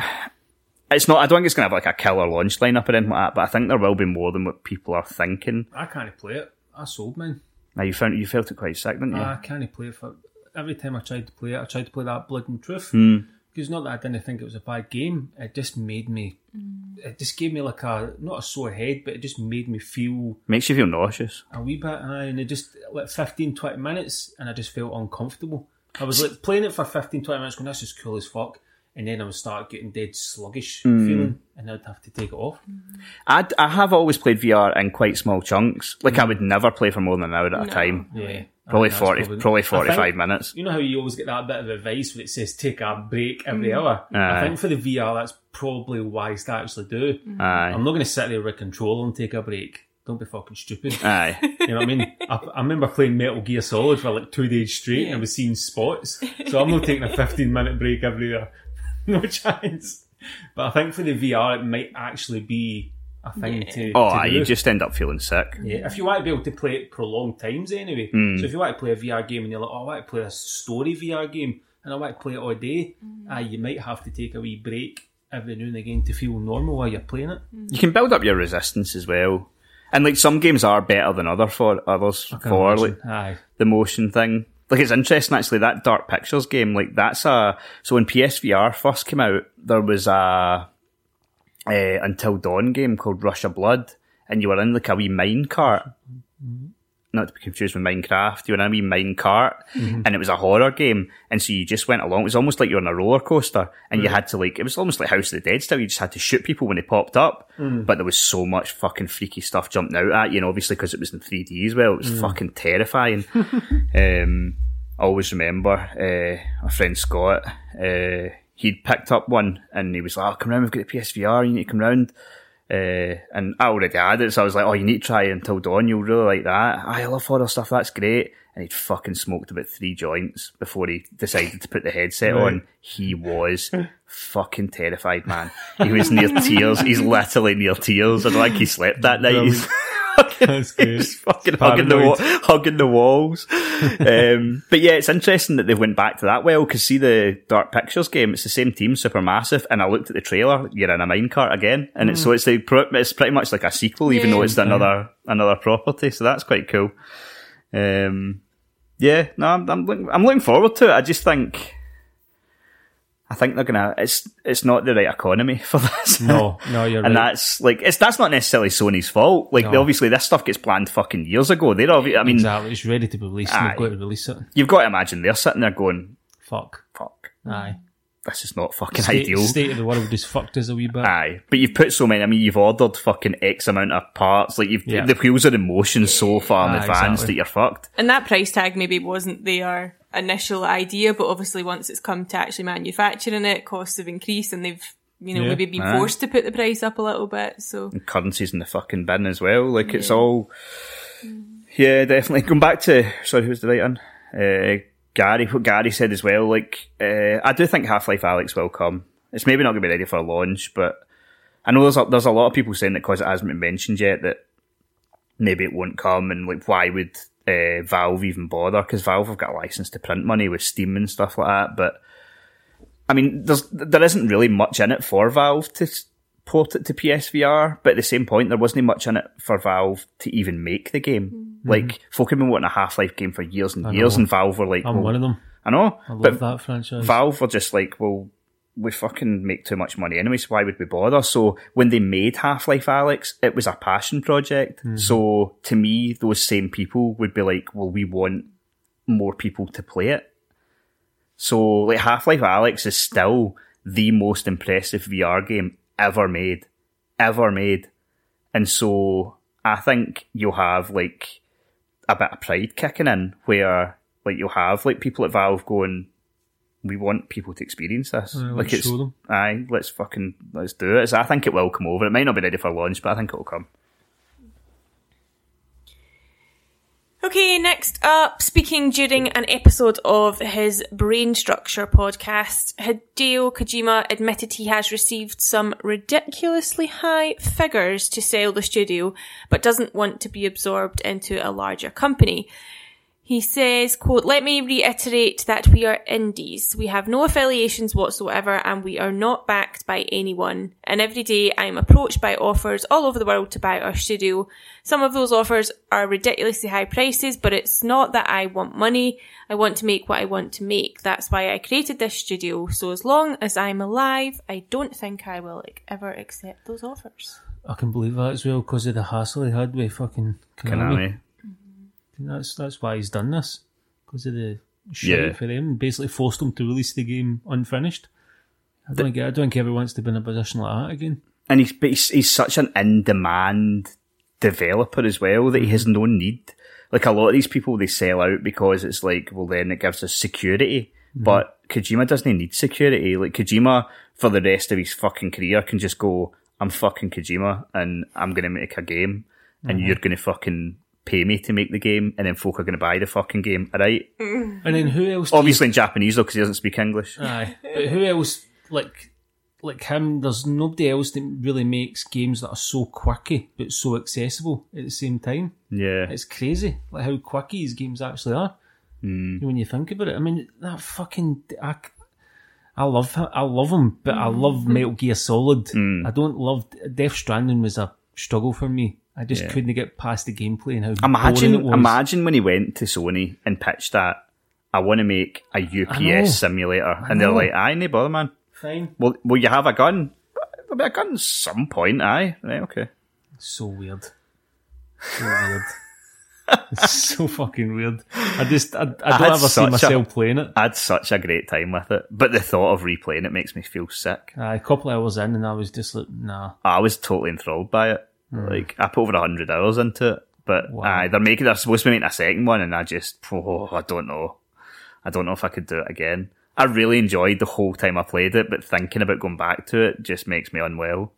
It's not. I don't think it's going to have like a killer launch lineup or anything like that, but I think there will be more than what people are thinking. I can't play it. I sold mine. Now, you found you felt it quite sick, didn't you? I can't play it. For, every time I tried to play it, I tried to play that Blood and Truth. Mm. Because not that I didn't think it was a bad game, it just made me... Mm. It just gave me like a... Not a sore head, but it just made me feel... Makes you feel nauseous. A wee bit, aye, and it just... Like fifteen, twenty minutes, and I just felt uncomfortely. I was like playing it for fifteen, twenty minutes going, this is cool as fuck. And then I would start getting dead sluggish mm. feeling, and I'd have to take it off. I'd, I have always played V R in quite small chunks. Like, mm. I would never play for more than an hour at no. a time. Yeah. Probably forty, probably, probably forty-five think, minutes. You know how you always get that bit of advice when it says take a break every mm. hour? Aye. I think for the V R, that's probably wise to actually do. Aye. I'm not going to sit there with a controller and take a break. Don't be fucking stupid. Aye. You know what I mean? I, I remember playing Metal Gear Solid for like two days straight and I was seeing spots. So I'm not taking a fifteen-minute break every hour. No chance. But I think for the V R, it might actually be a thing yeah. to Oh, to aye, do. You just end up feeling sick. Yeah, if you want to be able to play it prolonged times anyway. Mm. So if you want to play a V R game and you're like, oh, I want to play a story V R game and I want to play it all day, mm. aye, you might have to take a wee break every now and again to feel normal while you're playing it. Mm. You can build up your resistance as well. And like some games are better than other for others for like aye. the motion thing. Like, it's interesting, actually, that Dark Pictures game, like, that's a... So when P S V R first came out, there was a, a Until Dawn game called Rush of Blood, and you were in, like, a wee mine cart. Mm-hmm. Not to be confused with Minecraft. You were in a wee mine cart, mm-hmm. and it was a horror game, and so you just went along. It was almost like you were on a roller coaster, and mm-hmm. you had to, like... It was almost like House of the Dead style. You just had to shoot people when they popped up, mm-hmm. but there was so much fucking freaky stuff jumping out at you, and obviously because it was in three D as well, it was mm-hmm. fucking terrifying. um... I always remember uh, our friend Scott, uh, he'd picked up one and he was like, oh, come round, we've got the P S V R, you need to come round. Uh, and I already had it, so I was like, oh, you need to try Until Dawn, you'll really like that. Oh, I love horror stuff, that's great. And he'd fucking smoked about three joints before he decided to put the headset right. on. He was fucking terrified, man. He was near tears. He's literally near tears. I don't think he slept that night. Really? He's That's good. Just fucking hugging the, wa- hugging the walls. um, but yeah, it's interesting that they went back to that well, because see the Dark Pictures game, it's the same team, Supermassive, and I looked at the trailer, you're in a minecart again, and mm. it's, so it's, the, it's pretty much like a sequel, even yeah. though it's another another property, so that's quite cool. Um, yeah, no, I'm, I'm, looking, I'm looking forward to it. I just think... I think they're gonna. It's it's not the right economy for this. No, no, you're and right. And that's like it's that's not necessarily Sony's fault. Like, no. they, obviously, this stuff gets planned fucking years ago. They're obviously. I mean, exactly. It's ready to be released. Aye. They've got to release it. You've got to imagine they're sitting there going, "Fuck, fuck, aye, this is not fucking state, ideal." The state of the world just fucked us a wee bit. Aye, but you've put so many. I mean, you've ordered fucking X amount of parts. Like, you've yeah. the wheels are in motion so far in aye, advance exactly. that you're fucked. And that price tag maybe wasn't there. Initial idea, but obviously once it's come to actually manufacturing it, costs have increased and they've, you know, yeah, maybe been aye. forced to put the price up a little bit. So and currency's in the fucking bin as well. Like yeah. it's all, yeah, definitely. Going back to sorry, who's the right one? Uh, Gary. What Gary said as well. Like uh, I do think Half-Life Alyx will come. It's maybe not going to be ready for a launch, but I know there's a, there's a lot of people saying that because it hasn't been mentioned yet that maybe it won't come and like why would. Uh, Valve even bother, because Valve have got a license to print money with Steam and stuff like that, but I mean there's, there isn't really much in it for Valve to port it to P S V R, but at the same point there wasn't much in it for Valve to even make the game. Mm-hmm. Like, folk have been wanting a Half-Life game for years and I years know. And Valve were like, I'm well, one of them. I know I love but that franchise. Valve were just like, well, we fucking make too much money anyway, so why would we bother? So when they made Half-Life Alyx, it was a passion project. Mm. So to me, those same people would be like, well, we want more people to play it. So like Half-Life Alyx is still the most impressive V R game ever made. Ever made. And so I think you'll have like a bit of pride kicking in where like you'll have like people at Valve going, we want people to experience this. Uh, like it's, show them. Aye, let's fucking, let's do it. So I think it will come over. It might not be ready for launch, but I think it'll come. Okay, next up, speaking during an episode of his Brain Structure podcast, Hideo Kojima admitted he has received some ridiculously high figures to sell the studio, but doesn't want to be absorbed into a larger company. He says, quote, "Let me reiterate that we are indies. We have no affiliations whatsoever and we are not backed by anyone. And every day I am approached by offers all over the world to buy our studio. Some of those offers are ridiculously high prices, but it's not that I want money. I want to make what I want to make. That's why I created this studio. So as long as I'm alive, I don't think I will like, ever accept those offers." I can believe that as well because of the hassle he had with fucking Konami. That's that's why he's done this, because of the shit yeah. for them. Basically forced them to release the game unfinished. I don't, the, think, I don't think everyone wants to be in a position like that again. And he's, but he's, he's such an in-demand developer as well that he has no need. Like a lot of these people, they sell out because it's like, well, then it gives us security. Mm-hmm. But Kojima doesn't need security. Like Kojima, for the rest of his fucking career, can just go, I'm fucking Kojima and I'm going to make a game and mm-hmm. you're going to fucking... pay me to make the game, and then folk are going to buy the fucking game, alright? And then who else... Obviously you... in Japanese, though, because he doesn't speak English. Aye. But who else, like like him, there's nobody else that really makes games that are so quirky, but so accessible at the same time. Yeah. It's crazy, like how quirky his games actually are, mm. when you think about it. I mean, that fucking... I, I love him, I love him, but I love Metal Gear Solid. Mm. I don't love... Death Stranding was a struggle for me. I just yeah. couldn't get past the gameplay and how imagine, boring it was. Imagine when he went to Sony and pitched that, I want to make a U P S simulator. And they're like, aye, no bother, man. Fine. Well, will you have a gun? There'll be a gun at some point, aye. Right, okay. So weird. So weird. It's so fucking weird. I just, I, I don't I ever see myself a, playing it. I had such a great time with it, but the thought of replaying it makes me feel sick. Uh, a couple of hours in and I was just like, nah. I was totally enthralled by it. Like, I put over one hundred hours into it, but wow. aye, they're making, they're supposed to be making a second one, and I just, oh, I don't know. I don't know if I could do it again. I really enjoyed the whole time I played it, but thinking about going back to it just makes me unwell.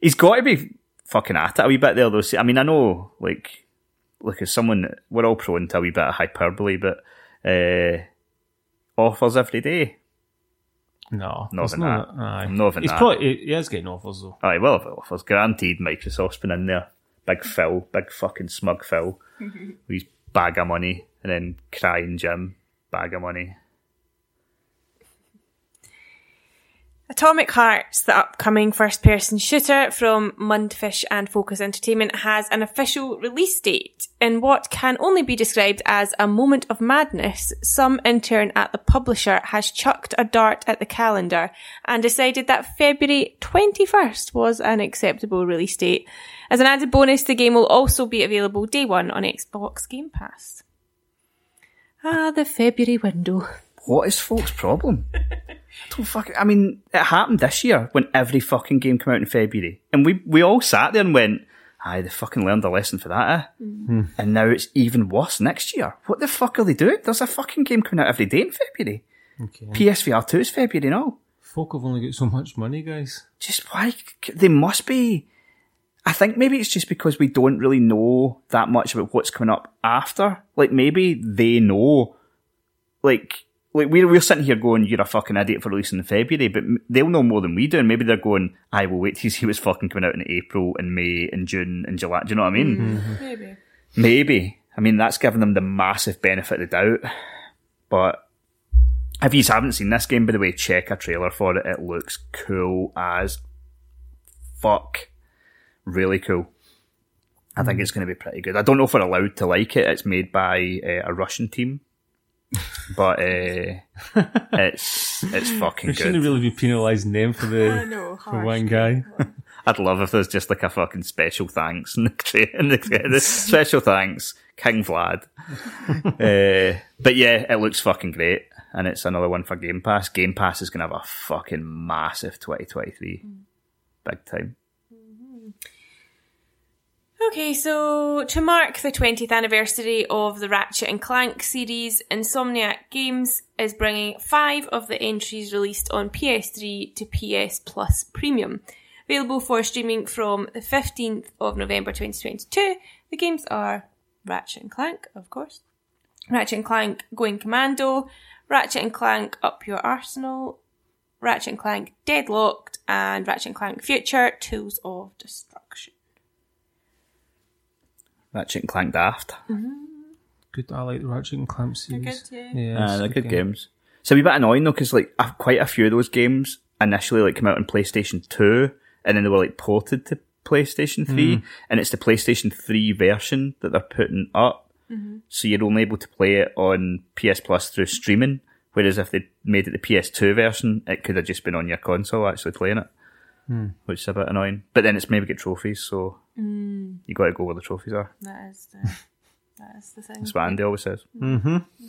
He's got to be fucking at it a wee bit there, though. I mean, I know, like, look, as someone, we're all prone to a wee bit of hyperbole, but uh, offers every day. No, not even that. I'm not even that. He is getting offers, though. Aye, well, offers. Guaranteed Microsoft's been in there. Big Phil, big fucking smug Phil. He's bag of money, and then crying Jim, bag of money. Atomic Hearts, the upcoming first-person shooter from Mundfish and Focus Entertainment, has an official release date in what can only be described as a moment of madness. Some intern at the publisher has chucked a dart at the calendar and decided that February twenty-first was an acceptable release date. As an added bonus, the game will also be available day one on Xbox Game Pass. Ah, the February window. What is folks' problem? I don't fucking... I mean, it happened this year when every fucking game came out in February. And we, we all sat there and went, aye, they fucking learned a lesson for that, eh? Mm-hmm. And now it's even worse next year. What the fuck are they doing? There's a fucking game coming out every day in February. Okay. P S V R two is February now. Folk have only got so much money, guys. Just why? They must be... I think maybe it's just because we don't really know that much about what's coming up after. Like, maybe they know, like... Like we're, we're sitting here going, you're a fucking idiot for releasing in February, but they'll know more than we do, and maybe they're going, I will wait till see what's fucking coming out in April and May and June and July. Do you know what I mean? Mm-hmm. Maybe. Maybe. I mean, that's giving them the massive benefit of the doubt. But if you haven't seen this game, by the way, check a trailer for it. It looks cool as fuck. Really cool. I think it's going to be pretty good. I don't know if we're allowed to like it. It's made by uh, a Russian team. But uh, it's it's fucking we good. We shouldn't really be penalising them for the oh, no, for one guy. I'd love if there's just like a fucking special thanks in the, tra- in the, tra- the special thanks King Vlad. uh, but yeah, it looks fucking great, and it's another one for Game Pass. Game Pass is gonna have a fucking massive twenty twenty-three, mm. big time. Okay, so to mark the twentieth anniversary of the Ratchet and Clank series, Insomniac Games is bringing five of the entries released on P S three to P S Plus Premium. Available for streaming from the fifteenth of November twenty twenty-two, the games are Ratchet and Clank, of course, Ratchet and Clank Going Commando, Ratchet and Clank Up Your Arsenal, Ratchet and Clank Deadlocked, and Ratchet and Clank Future Tools of Destruction. Ratchet and Clank Daft. Mm-hmm. Good, I like the Ratchet and Clank series. They're good, yeah. Yeah, uh, they're good game. games. It's a wee bit annoying though, because like quite a few of those games initially like came out on PlayStation two, and then they were like ported to PlayStation three, mm. and it's the PlayStation three version that they're putting up, mm-hmm. so you're only able to play it on P S Plus through streaming, whereas if they made it the P S two version, it could have just been on your console actually playing it, mm. which is a bit annoying. But then it's maybe get trophies, so mm. you got to go where the trophies are. That is the, that is the thing. That's what Andy always says. Mm-hmm. Mm-hmm.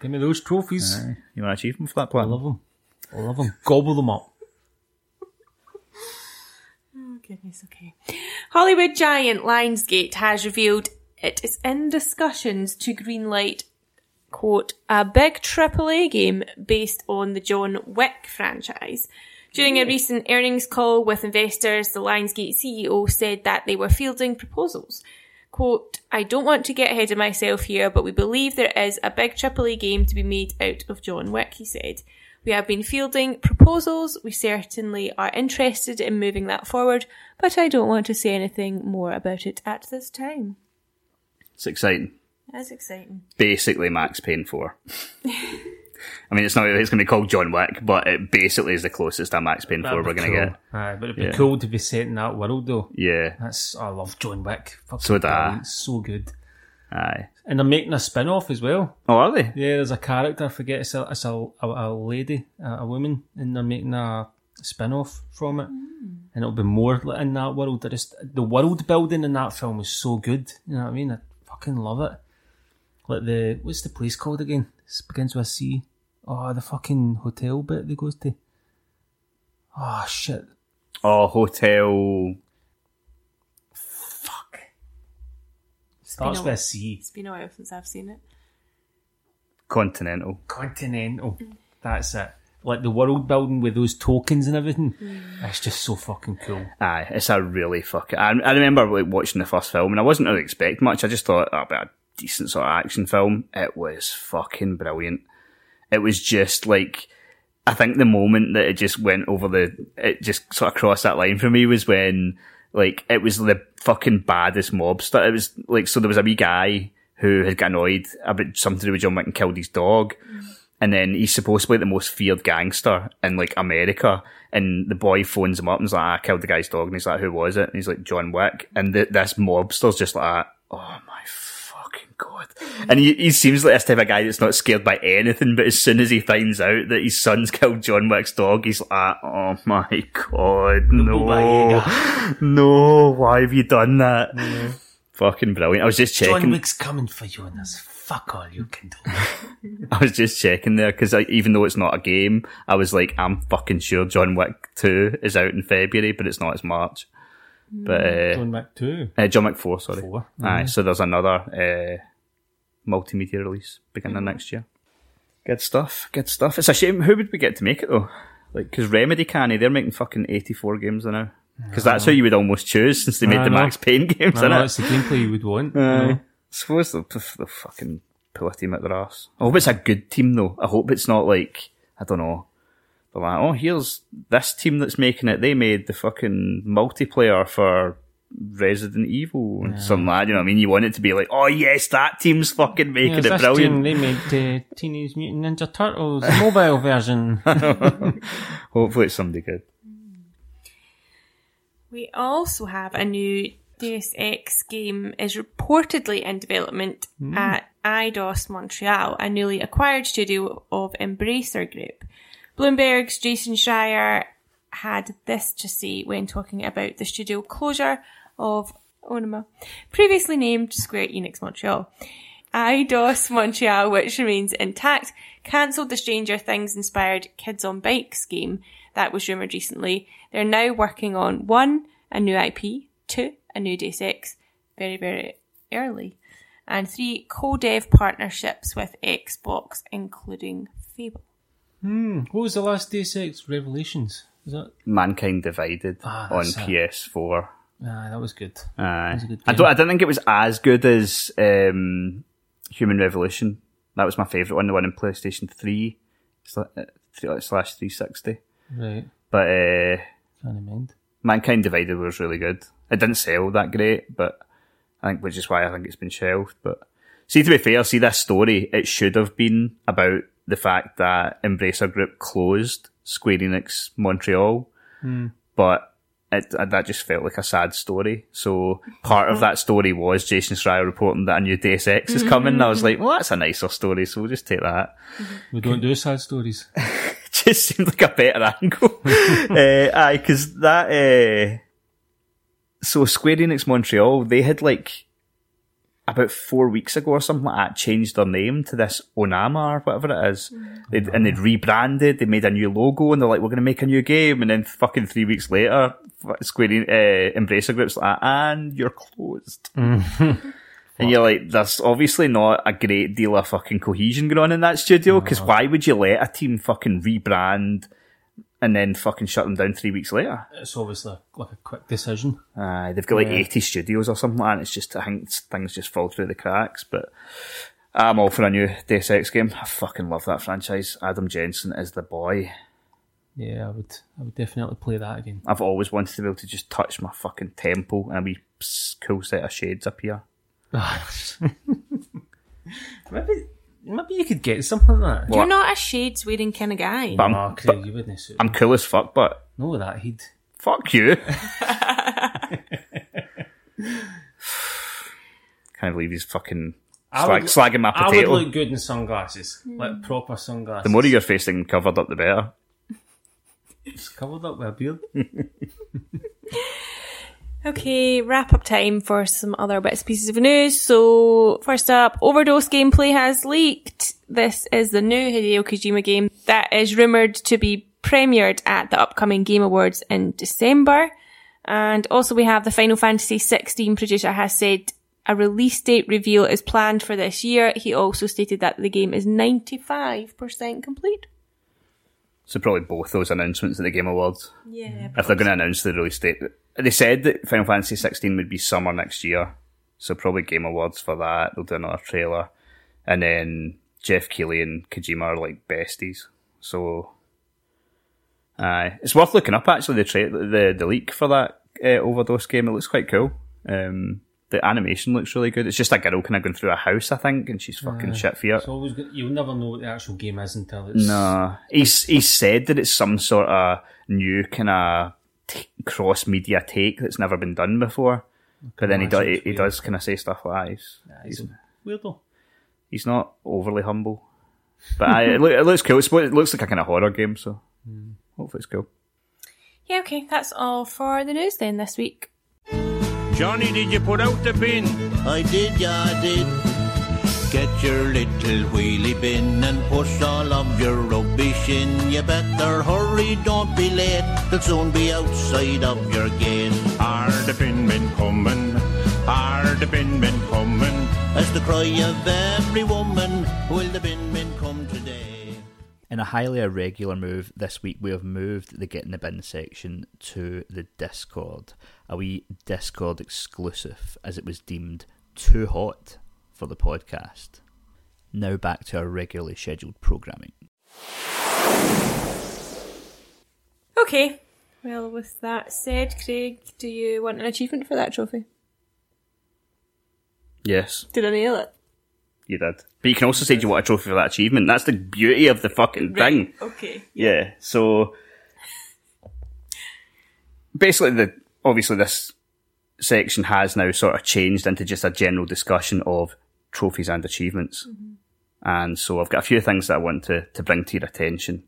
Give me those trophies. Aye. You want to achieve them for that plan? I love them. I love them. Gobble them up. Oh, goodness, okay. Hollywood giant Lionsgate has revealed it is in discussions to greenlight, quote, a big triple A game based on the John Wick franchise. During a recent earnings call with investors, the Lionsgate C E O said that they were fielding proposals. Quote, I don't want to get ahead of myself here, but we believe there is a big triple A game to be made out of John Wick, he said. We have been fielding proposals. We certainly are interested in moving that forward, but I don't want to say anything more about it at this time. It's exciting. That's exciting. Basically Max Payne four. I mean, it's not. It's going to be called John Wick, but it basically is the closest to Max Payne four we're going to cool. get. Aye, but it'd be yeah. cool to be set in that world, though. Yeah, that's. I love John Wick. Fucking so that so good. Aye, and they're making a spin-off as well. Oh, are they? Yeah, there's a character. I forget it's a it's a, a, a lady, a, a woman, and they're making a spin-off from it, mm. and it'll be more in that world. They're just the world building in that film was so good. You know what I mean? I fucking love it. Like the what's the place called again? It begins with a C. Oh, the fucking hotel bit they goes to. Oh, shit. Oh, hotel. Fuck. Starts with a C. It's been a while since I've seen it. Continental. Continental. Mm. That's it. Like the world building with those tokens and everything. Mm. It's just so fucking cool. Aye, it's a really fucking... I, I remember like watching the first film and I wasn't really expecting much. I just thought, oh, but a decent sort of action film. It was fucking brilliant. It was just like, I think the moment that it just went over the, it just sort of crossed that line for me was when, like, it was the fucking baddest mobster. It was like, so there was a wee guy who had got annoyed about something to do with John Wick and killed his dog. Mm. And then he's supposed to be the most feared gangster in, like, America. And the boy phones him up and is like, I killed the guy's dog. And he's like, who was it? And he's like, John Wick. And th- this mobster's just like, oh my God. And he, he seems like this type of guy that's not scared by anything, but as soon as he finds out that his son's killed John Wick's dog, he's like, oh my God, no. No, why have you done that? No. Fucking brilliant. I was just checking. John Wick's coming for you and that's fuck all you can do. I was just checking there, because even though it's not a game, I was like, I'm fucking sure John Wick two is out in February, but it's not, it's March. But, uh, John Wick two? Uh, John Wick four, sorry. Four. Mm. Aye, so there's another... Uh, multimedia release beginning of next year. Good stuff, good stuff. It's a shame. Who would we get to make it though? Like, because Remedy can't. They're making fucking eighty-four games now. Because that's who you would almost choose since they made I the know. Max Payne games, isn't it? That's the gameplay you would want. Uh, you know? I suppose they'll, they'll fucking pull a team at their arse. I hope it's a good team though. I hope it's not like, I don't know, they're like, oh, here's this team that's making it. They made the fucking multiplayer for Resident Evil and yeah. some lad, you know what I mean? You want it to be like, oh yes, that team's fucking making yeah, it this brilliant. Team, they made uh, Teenage Mutant Ninja Turtles mobile version. Hopefully it's somebody good. We also have a new Deus Ex game is reportedly in development mm. at Eidos Montreal, a newly acquired studio of Embracer Group. Bloomberg's Jason Schreier had this to say when talking about the studio closure of Onoma, previously named Square Enix Montreal. Eidos Montreal, which remains intact, cancelled the Stranger Things-inspired Kids on Bikes game that was rumoured recently. They're now working on one, a new I P, two, a new Deus Ex, very, very early, and three, co-dev partnerships with Xbox, including Fable. Hmm, what was the last Deus Ex? Revelations? Is that Mankind Divided ah, on it. P S four? Ah, that was good. Uh, that was a good I don't. I don't think it was as good as um, Human Revolution. That was my favourite one. The one in PlayStation three slash three sixty. Right. But uh, Mankind Divided was really good. It didn't sell that great, but I think, which is why I think it's been shelved. But see, to be fair, see this story, it should have been about the fact that Embracer Group closed Square Enix Montreal, mm. but it, that just felt like a sad story. So part of that story was Jason Schreier reporting that a new Deus Ex is coming, and I was like, well, that's a nicer story, so we'll just take that. We don't do sad stories. Just seemed like a better angle. uh, aye, because that... Uh, so Square Enix Montreal, they had like about four weeks ago or something like that, changed their name to this Onoma or whatever it is. They'd, and they'd rebranded, they made a new logo, and they're like, we're going to make a new game. And then fucking three weeks later, Square uh, Embracer Group's like, and you're closed. Mm-hmm. And you're like, there's obviously not a great deal of fucking cohesion going on in that studio, because no. why would you let a team fucking rebrand and then fucking shut them down three weeks later? It's obviously like a quick decision. Aye, uh, they've got like yeah. eighty studios or something like that, and it's just, I think things just fall through the cracks, but I'm all for a new Deus Ex game. I fucking love that franchise. Adam Jensen is the boy. Yeah, I would I would definitely play that again. I've always wanted to be able to just touch my fucking temple and a wee cool set of shades up here. maybe maybe you could get something like that. What? You're not a shades wearing kind of guy. But I'm, oh, okay, but you wouldn't suit I'm cool as fuck, but no that he'd fuck you. Can't believe he's fucking slag, would, slagging my potato. I would look good in sunglasses, mm. like proper sunglasses. The more of your face thing covered up, the better. It's covered up with a beard. Okay, wrap-up time for some other bits and pieces of news. So, first up, Overdose gameplay has leaked. This is the new Hideo Kojima game that is rumoured to be premiered at the upcoming Game Awards in December. And also we have the Final Fantasy sixteen producer has said a release date reveal is planned for this year. He also stated that the game is ninety-five percent complete. So probably both those announcements at the Game Awards. Yeah. If they're going to announce the release date. They said that Final Fantasy sixteen would be summer next year. So probably Game Awards for that. They'll do another trailer. And then Jeff Keighley and Kojima are like besties. So uh, it's worth looking up, actually, the tra- the, the leak for that uh, Overdose game. It looks quite cool. Um, the animation looks really good. It's just a girl kind of going through a house, I think, and she's fucking uh, shit for it. Always good. You'll never know what the actual game is until it's... No. He's, he said that it's some sort of new kind of t- cross-media take that's never been done before. Okay, but then he, do, he, he does kind of say stuff like that. Nah, he's, he's a weirdo. He's not overly humble. But I, it, look, it looks cool. It's, it looks like a kind of horror game, so mm. hopefully it's cool. Yeah, okay. That's all for the news then this week. Johnny, did you put out the bin? I did, yeah, I did. Get your little wheelie bin and push all of your rubbish in. You better hurry, don't be late. They'll soon be outside of your gate. Are the bin men coming? Are the bin men coming? That's the cry of every woman. Will the bin men come today? In a highly irregular move, this week we have moved the Get in the Bin section to the Discord. A wee Discord exclusive, as it was deemed too hot for the podcast. Now back to our regularly scheduled programming. Okay, well, with that said, Craig, do you want an achievement for that trophy? Yes. Did I nail it? You did. But you can also say, do you want a trophy for that achievement? That's the beauty of the fucking right. thing. Okay. Yeah, so... Basically, the... Obviously, this section has now sort of changed into just a general discussion of trophies and achievements. Mm-hmm. And so I've got a few things that I want to, to bring to your attention.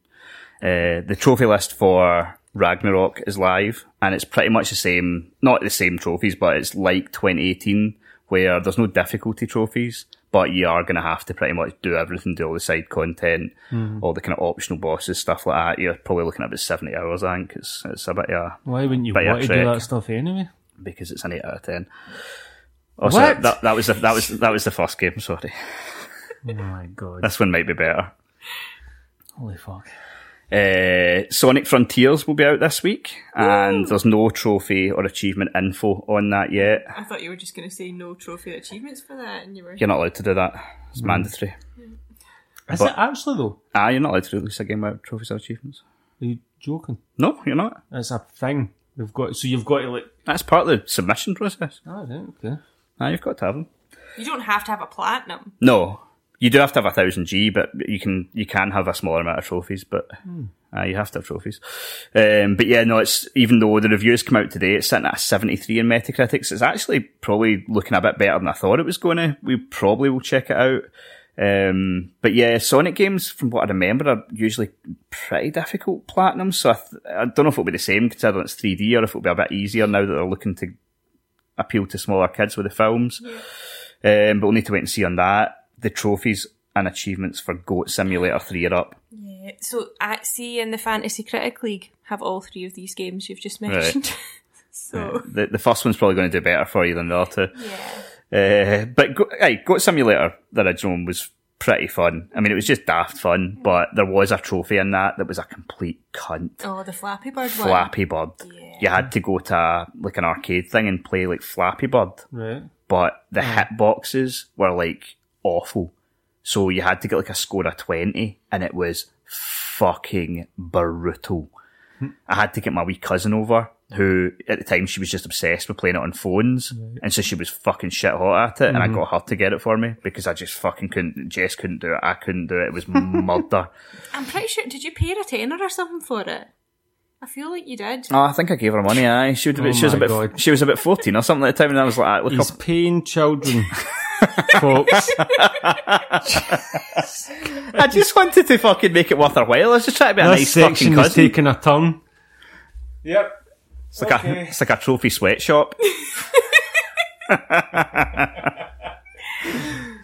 Uh, the trophy list for Ragnarok is live, and it's pretty much the same, not the same trophies, but it's like twenty eighteen, where there's no difficulty trophies, but you are going to have to pretty much do everything, do all the side content, mm. all the kind of optional bosses, stuff like that. You're probably looking at about seventy hours, I think. It's, it's a bit of a Why wouldn't you want to do that stuff anyway? Because it's an eight out of ten. Also, what? That, that, was the, that, was, that was the first game, sorry. Oh my god. This one might be better. Holy fuck. Uh, Sonic Frontiers will be out this week, and Whoa. There's no trophy or achievement info on that yet. I thought you were just going to say no trophy or achievements for that, and you were... You're not allowed to do that. It's mm. mandatory. Mm. Is but, it actually, though? Ah, you're not allowed to release a game without trophies or achievements. Are you joking? No, you're not. It's a thing. They've got... So you've got to, like... That's part of the submission process. Oh, right, okay. Ah, you've got to have them. You don't have to have a platinum. No. You do have to have a one thousand G, but you can you can have a smaller amount of trophies, but mm. uh, you have to have trophies. Um, but yeah, no, it's even though the reviews come out today, it's sitting at a seventy-three in Metacritic. It's actually probably looking a bit better than I thought it was going to. We probably will check it out. Um, but yeah, Sonic games, from what I remember, are usually pretty difficult platinum, so I, th- I don't know if it'll be the same considering it's three D or if it'll be a bit easier now that they're looking to appeal to smaller kids with the films. Yeah. Um, but we'll need to wait and see on that. The trophies and achievements for Goat Simulator three are up. Yeah, so see, in the Fantasy Critic League have all three of these games you've just mentioned. Right. so uh, the the first one's probably going to do better for you than the other two. Yeah. Uh, but Go- hey, Goat Simulator, the original one, was pretty fun. I mean, it was just daft fun, mm. but there was a trophy in that that was a complete cunt. Oh, the Flappy Bird one. Flappy Bird. Yeah. You had to go to a, like an arcade thing and play like Flappy Bird. Right. But the yeah. hitboxes were like awful. So you had to get like a score of twenty, and it was fucking brutal. Hmm. I had to get my wee cousin over, who at the time she was just obsessed with playing it on phones, right. and so she was fucking shit hot at it, mm-hmm. and I got her to get it for me because I just fucking couldn't. Jess couldn't do it. I couldn't do it. It was murder. I'm pretty sure. Did you pay her a tenner or something for it? I feel like you did. Oh, I think I gave her money. Aye, she, would oh bit, she was a bit. God. She was a bit fourteen or something at the time, and I was like, right, look, he's up. paying children. Folks. I just wanted to fucking make it worth her while. I was just trying to be a this nice fucking cousin. This section is taking a turn. Yep. It's like, okay. a, it's like a trophy sweatshop.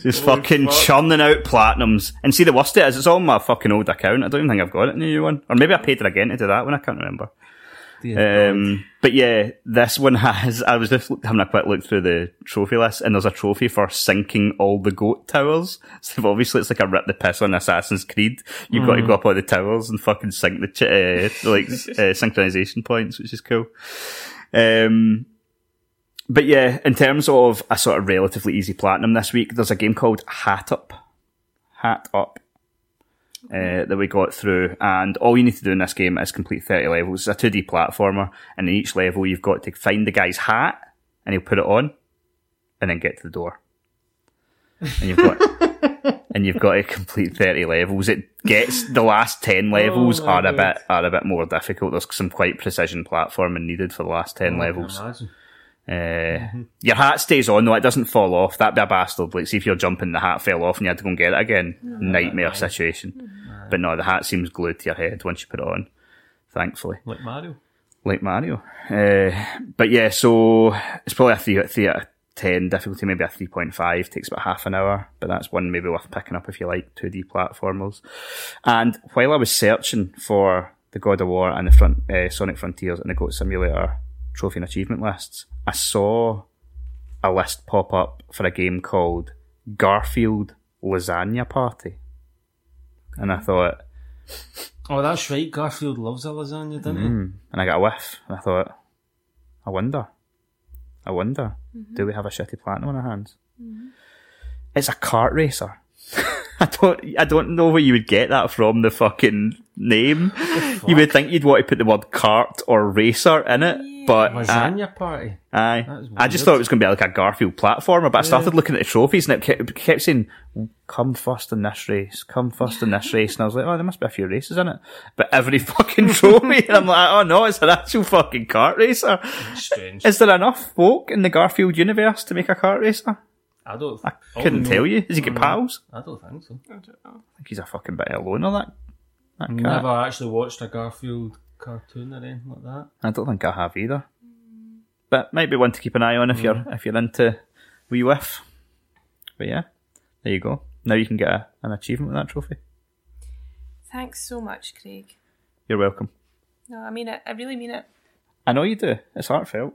Just Holy fucking fuck. churning out platinums. And see, the worst of it is it's on my fucking old account. I don't even think I've got it in the new one. Or maybe I paid her again to do that one. I can't remember. Um, but yeah, this one has, I was just having a quick look through the trophy list, and there's a trophy for sinking all the goat towers. So obviously it's like a rip the piss on Assassin's Creed. You've mm. got to go up all the towers and fucking sink the, ch- uh, like, uh, synchronization points, which is cool. Um, but yeah, in terms of a sort of relatively easy platinum this week, there's a game called Hat Up. Hat Up. Uh, that we got through, and all you need to do in this game is complete thirty levels. It's a two D platformer, and in each level you've got to find the guy's hat, and he'll put it on, and then get to the door. And you've got, and you've got to complete thirty levels. It gets the last ten levels oh, are a bit are a bit more difficult. There's some quite precision platforming needed for the last ten oh, levels. Uh, mm-hmm. Your hat stays on though, it doesn't fall off. That'd be a bastard. Like, see if you're jumping, the hat fell off and you had to go and get it again. No, Nightmare nice. situation. Mm-hmm. But no, the hat seems glued to your head once you put it on, thankfully. Like Mario. Like Mario. Uh, but yeah, so it's probably a three, three out of ten difficulty, maybe a three point five. Takes about half an hour, but that's one maybe worth picking up if you like two D platformers. And while I was searching for the God of War and the front, uh, Sonic Frontiers and the Goat Simulator trophy and achievement lists, I saw a list pop up for a game called Garfield Lasagna Party. And I thought... Oh, that's right. Garfield loves a lasagna, didn't mm. he? And I got a whiff. And I thought, I wonder. I wonder. Mm-hmm. Do we have a shitty platinum on our hands? Mm-hmm. It's a kart racer. I don't I don't know where you would get that from, the fucking name. The fuck? You would think you'd want to put the word kart or racer in it. Yeah. But lasagna I, party. Aye. I just thought it was going to be like a Garfield platformer, but I started yeah. looking at the trophies and it kept, kept saying, come first in this race, come first in this race. And I was like, oh, there must be a few races in it. But every fucking trophy, and I'm like, oh no, it's an actual fucking kart racer. Strange. Is there enough folk in the Garfield universe to make a kart racer? I don't th- I couldn't tell you. Is he get pals? I don't think so. I don't know. I think he's a fucking bit of a loner, that, that cat. Never actually watched a Garfield cartoon or anything like that. I don't think I have either. But might be one to keep an eye on if yeah. you're if you're into wee whiff. But yeah, there you go. Now you can get a, an achievement with that trophy. Thanks so much, Craig. You're welcome. No, I mean it. I really mean it. I know you do. It's heartfelt.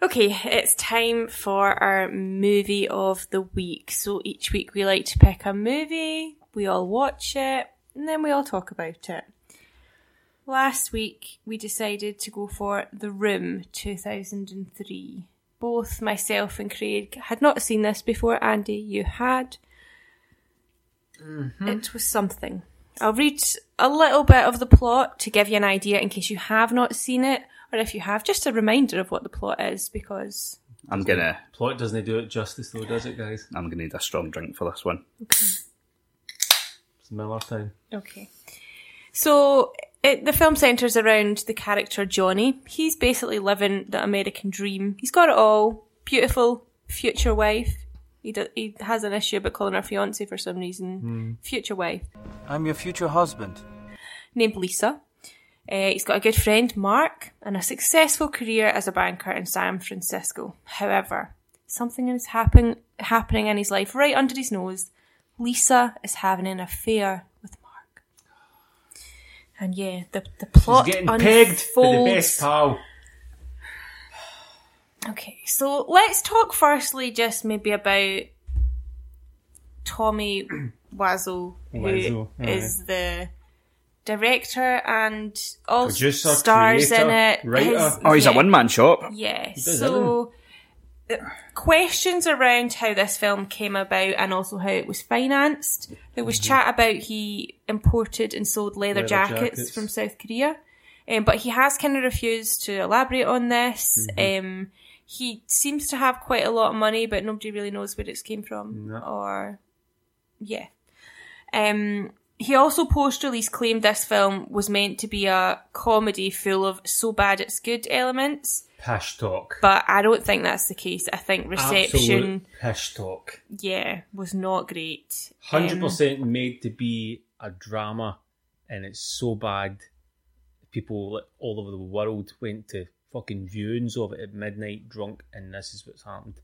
Okay, it's time for our movie of the week. So each week we like to pick a movie, we all watch it, and then we all talk about it. Last week we decided to go for The Room two thousand three. Both myself and Craig had not seen this before. Andy, you had. Mm-hmm. It was something. I'll read a little bit of the plot to give you an idea in case you have not seen it, or if you have, just a reminder of what the plot is, because... I'm going to... Plot doesn't do it justice, though, does it, guys? I'm going to need a strong drink for this one. Okay. It's Miller time. Okay. So... It, the film centres around the character Johnny. He's basically living the American dream. He's got it all. Beautiful future wife. He do, he has an issue about calling her fiancé for some reason. Mm. Future wife. I'm your future husband. Named Lisa. Uh, he's got a good friend, Mark, and a successful career as a banker in San Francisco. However, something is happen, happening in his life right under his nose. Lisa is having an affair. And yeah, the the plot She's getting unfolds. Pegged for the best pal. Okay, so let's talk firstly just maybe about Tommy Wiseau, who Wiseau. Yeah. is the director and also Producer, stars creator, in it. Writer. His, oh, he's yeah. a one-man shop. Yeah, does, so questions around how this film came about and also how it was financed. There was chat about he imported and sold leather, leather jackets, jackets from South Korea, um, but he has kind of refused to elaborate on this. Mm-hmm. Um, he seems to have quite a lot of money, but nobody really knows where it came from. No. Or, yeah. Um, he also post-release claimed this film was meant to be a comedy full of so bad it's good elements. Pish talk. But I don't think that's the case. I think reception... Absolute pish talk. Yeah, was not great. one hundred percent um, made to be a drama, and it's so bad people all over the world went to fucking viewings of it at midnight drunk, and this is what's happened.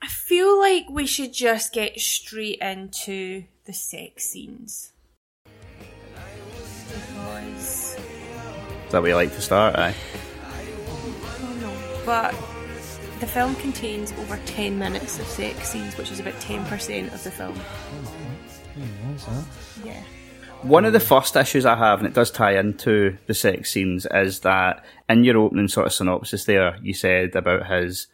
I feel like we should just get straight into the sex scenes. Because... Is that what you like to start, aye? But the film contains over ten minutes of sex scenes, which is about ten percent of the film. Yeah. One of the first issues I have, and it does tie into the sex scenes, is that in your opening sort of synopsis there, you said about his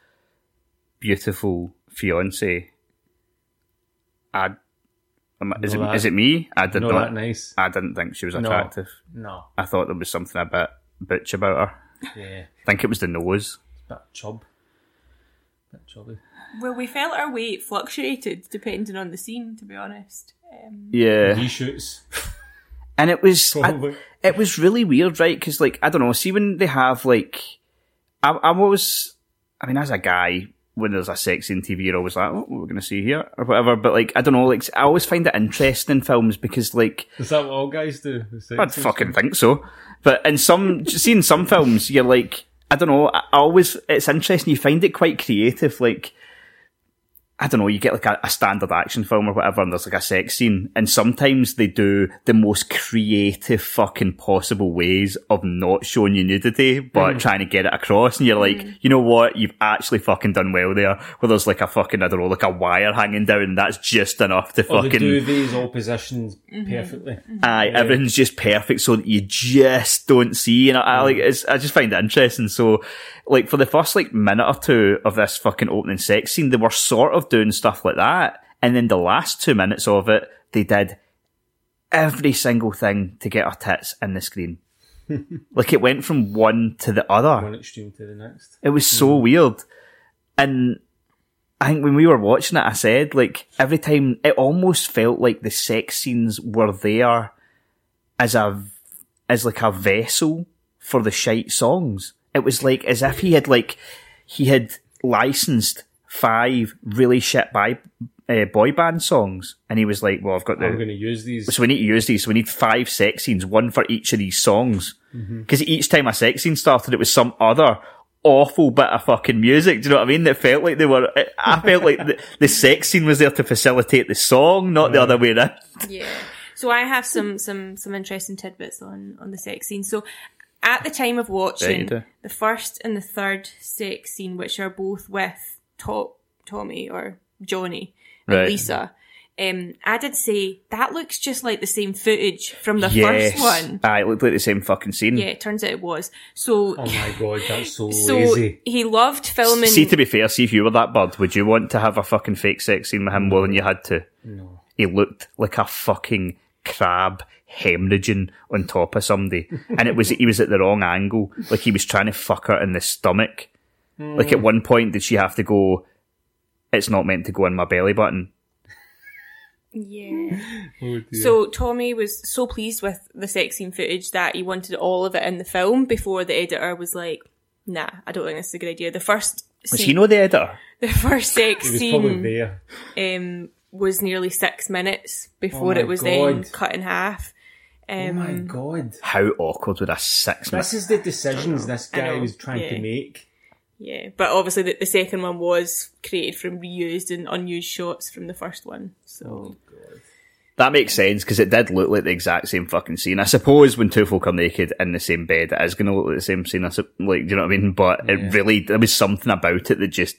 beautiful fiancée. I, is, no, it, that, is it me? I did no, not. That nice. I didn't think she was attractive. No, no. I thought there was something a bit butch about her. Yeah. I think it was the nose. That chub. That chubby. Well, we felt our weight fluctuated depending on the scene, to be honest. Um, yeah. Reshoots. And it was... I, it was really weird, right? Because, like, I don't know, see when they have, like... I, I'm always... I mean, as a guy, when there's a sex scene T V, you're always like, oh, what we're going to see here? Or whatever. But, like, I don't know, like, I always find it interesting in films because, like... Is that what all guys do? I'd fucking think so. But in some... seeing some films, you're like... I don't know, I always, it's interesting, you find it quite creative, like, I don't know, you get like a, a standard action film or whatever and there's like a sex scene, and sometimes they do the most creative fucking possible ways of not showing you nudity, but mm. trying to get it across, and you're like, mm. you know what, you've actually fucking done well there, where there's like a fucking, I don't know, like a wire hanging down, and that's just enough to fucking... Or they do these all positions mm-hmm. perfectly. Mm-hmm. Aye, yeah. Everything's just perfect so that you just don't see, and I, mm. I like, it's, I just find it interesting, so... Like, for the first, like, minute or two of this fucking opening sex scene, they were sort of doing stuff like that. And then the last two minutes of it, they did every single thing to get her tits in the screen. Like, it went from one to the other. One extreme to the next. It was so yeah. weird. And I think when we were watching it, I said, like, every time, it almost felt like the sex scenes were there as a, as like a vessel for the shite songs. It was like as if he had like he had licensed five really shit by, uh, boy band songs, and he was like, "Well, I've got the. I'm going to use these. So we need to use these. So we need five sex scenes, one for each of these songs, because mm-hmm. each time a sex scene started, it was some other awful bit of fucking music. Do you know what I mean? That felt like they were. I felt like the, the sex scene was there to facilitate the song, not right. the other way around. Yeah. So I have some some some interesting tidbits on on the sex scene. So. At the time of watching, yeah, the first and the third sex scene, which are both with Top, Tommy or Johnny and right. Lisa, um, I did say, that looks just like the same footage from the yes. first one. Ah, it looked like the same fucking scene. Yeah, it turns out it was. So, oh my God, that's so, so lazy. He loved filming... See, to be fair, see if you were that bird, would you want to have a fucking fake sex scene with him more than you had to? No. He looked like a fucking... crab hemorrhaging on top of somebody, and it was he was at the wrong angle. Like, he was trying to fuck her in the stomach. Mm. Like, at one point, did she have to go, it's not meant to go in my belly button? Yeah. Oh, so Tommy was so pleased with the sex scene footage that he wanted all of it in the film before the editor was like, nah, I don't think this is a good idea. The first scene, was he no the editor? The first sex he was scene probably there. Um, was nearly six minutes before oh it was God. then cut in half. Um, oh my God. How awkward would a six minutes... This is the decisions this guy was trying yeah. to make. Yeah, but obviously the, the second one was created from reused and unused shots from the first one. So oh God. That makes sense, because it did look like the exact same fucking scene. I suppose when two folk are naked in the same bed, it is going to look like the same scene. I su- like, do you know what I mean? But yeah. it really, there was something about it that just...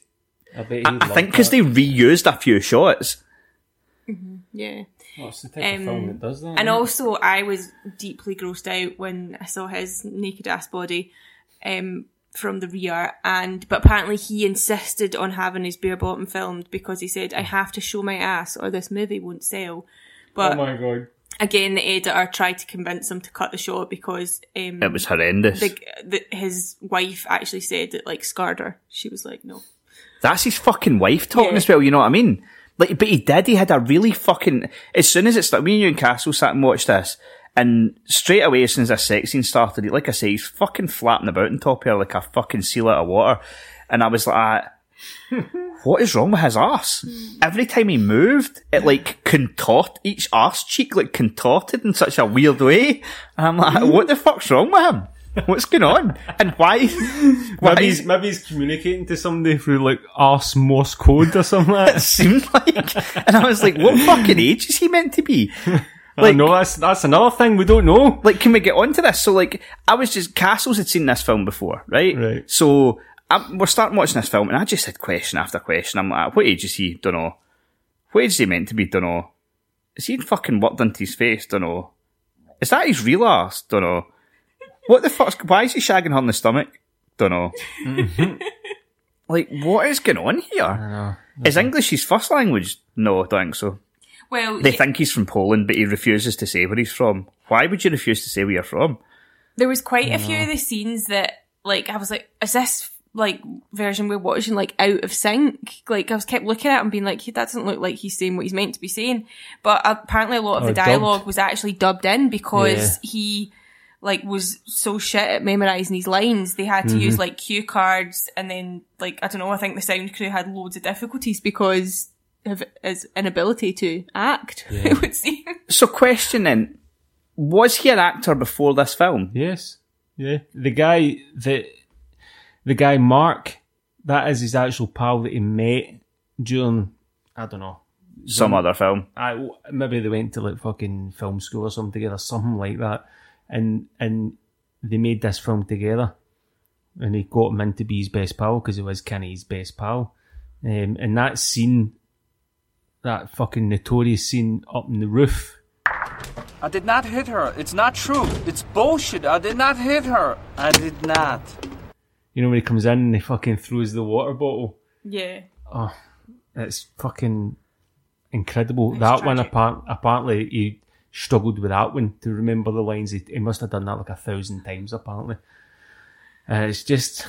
I, bet I, I think because they reused a few shots. Mm-hmm. Yeah. Well, it's the type um, of film that does that. And also, it? I was deeply grossed out when I saw his naked ass body. Um... from the rear, and but apparently he insisted on having his bare bottom filmed because he said, I have to show my ass or this movie won't sell. But oh my God. Again, the editor tried to convince him to cut the shot because um, it was horrendous. The, the, his wife actually said it, like, scarred her. She was like, no. That's his fucking wife talking yeah. as well, you know what I mean? Like, but he did, he had a really fucking... As soon as it started, me and you and Castle sat and watched this, and straight away, as soon as that sex scene started, like I say, he's fucking flapping about on top of her like a fucking seal out of water. And I was like, what is wrong with his arse? Every time he moved, it like contort, each arse cheek like contorted in such a weird way. And I'm like, what the fuck's wrong with him? What's going on? And why? why maybe, he's, maybe he's communicating to somebody through, like, arse Morse code or something like that. It seemed like. And I was like, what fucking age is he meant to be? Like, I know, that's, that's another thing we don't know. Like, can we get onto this? So, like, I was just... Castles had seen this film before, right? Right. So, I'm, we're starting watching this film, and I just had question after question. I'm like, what age is he? Don't know. What age is he meant to be? Don't know. Is he fucking worked into his face? Don't know. Is that his real arse? Don't know. What the fuck's... Why is he shagging her in the stomach? Don't know. Mm-hmm. Like, what is going on here? I don't know. Is English his first language? No, I don't think so. Well, they think he's from Poland, but he refuses to say where he's from. Why would you refuse to say where you're from? There was quite a few of the scenes that, like, I was like, is this, like, version we're watching, like, out of sync? Like, I was kept looking at him being like, that doesn't look like he's saying what he's meant to be saying. But apparently a lot of oh, the dialogue dubbed. was actually dubbed in because yeah. he, like, was so shit at memorising his lines. They had to mm-hmm. use, like, cue cards and then, like, I don't know, I think the sound crew had loads of difficulties because... of his inability to act, yeah. it would seem. So question then, was he an actor before this film? Yes. Yeah. The guy that, the guy Mark, that is his actual pal that he met during, I don't know. Some when, other film. I, maybe they went to like fucking film school or something together, something like that. And, and they made this film together. And he got him in to be his best pal because he was kind of his best pal. Um, and that scene... That fucking notorious scene up on the roof. I did not hit her. It's not true. It's bullshit. I did not hit her. I did not. You know when he comes in and he fucking throws the water bottle? Yeah. Oh, it's fucking incredible. It's that tragic. one, apart- apparently he struggled with that one to remember the lines. He, he must have done that like a thousand times, apparently. Uh, it's just,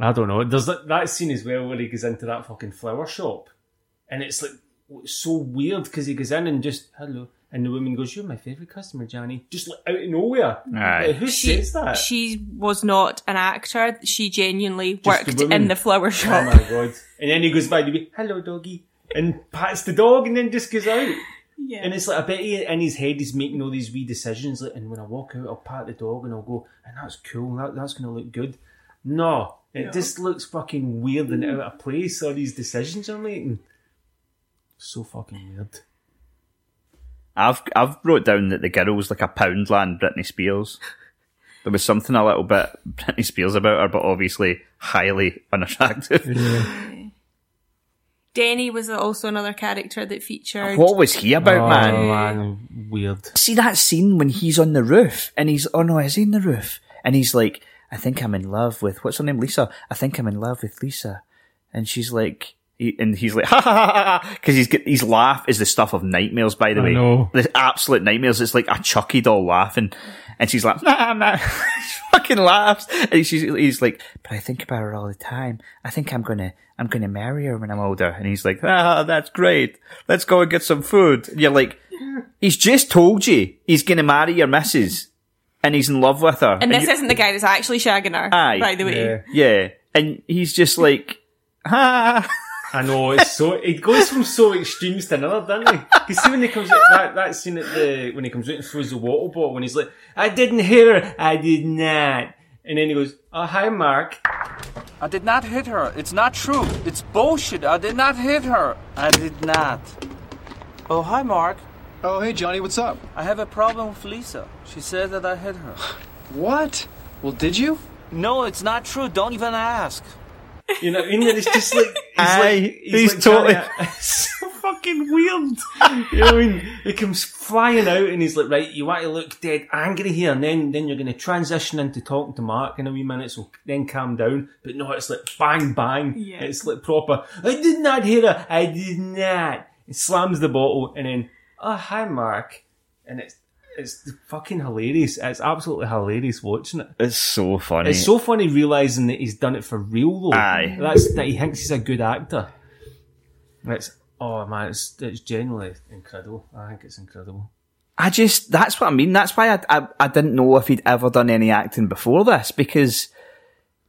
I don't know. There's that, that scene as well where he goes into that fucking flower shop and it's like, it's so weird because he goes in and just hello, and the woman goes, "You're my favourite customer, Johnny." Just like out of nowhere. Aye. Who she, says that? She was not an actor. She genuinely just worked the in the flower shop. Oh my God! And then he goes by the way, "Hello, doggy," and pats the dog, and then just goes out. Yeah. And it's like I bet he, in his head he's making all these wee decisions. Like, and when I walk out, I'll pat the dog, and I'll go, "And that's cool. That, that's going to look good." No, it no. just looks fucking weird and out of place. All these decisions I'm making. So fucking weird. I've I've wrote down that the girl was like a Poundland Britney Spears. There was something a little bit Britney Spears about her, but obviously highly unattractive. Yeah. Denny was also another character that featured. What was he about, oh, man? Oh, man, weird. See that scene when he's on the roof and he's oh no, is he on the roof? And he's like, I think I'm in love with what's her name, Lisa. I think I'm in love with Lisa, and she's like. He, and he's like, ha ha ha ha ha, because he's, his laugh is the stuff of nightmares, by the I way. Know. The absolute nightmares. It's like a Chucky doll laughing. And she's like, nah, nah. She fucking laughs. And she's, he's like, but I think about her all the time. I think I'm gonna, I'm gonna marry her when I'm older. And he's like, ah, that's great. Let's go and get some food. And you're like, he's just told you he's gonna marry your missus. And he's in love with her. And, and this you, isn't the guy that's actually shagging her, aye, by the way. Yeah. yeah. And he's just like, ha. I know, it's so, it goes from so extremes to another, doesn't it? Because see when he comes out, that, that scene at the, when he comes out and throws the water bottle, when he's like, I didn't hit her, I did not. And then he goes, oh, hi, Mark. I did not hit her. It's not true. It's bullshit. I did not hit her. I did not. Oh, hi, Mark. Oh, hey, Johnny, what's up? I have a problem with Lisa. She said that I hit her. What? Well, did you? No, it's not true. Don't even ask. You know, in that it's just like he's, Aye, like, he's, he's like totally to, it's so fucking weird. You know what I mean? He comes flying out and he's like, right, you want to look dead angry here, and then then you're going to transition into talking to Mark in a wee minute, so then calm down. But no, it's like bang bang. Yeah. It's like proper. I did not hear her. I did not. He slams the bottle and then, oh hi Mark, and it's. It's fucking hilarious. It's absolutely hilarious watching it. It's so funny. It's so funny realising that he's done it for real, though. Aye. That's, that he thinks he's a good actor. It's, oh man, it's, it's genuinely incredible. I think it's incredible. I just, that's what I mean. That's why I, I, I didn't know if he'd ever done any acting before this, because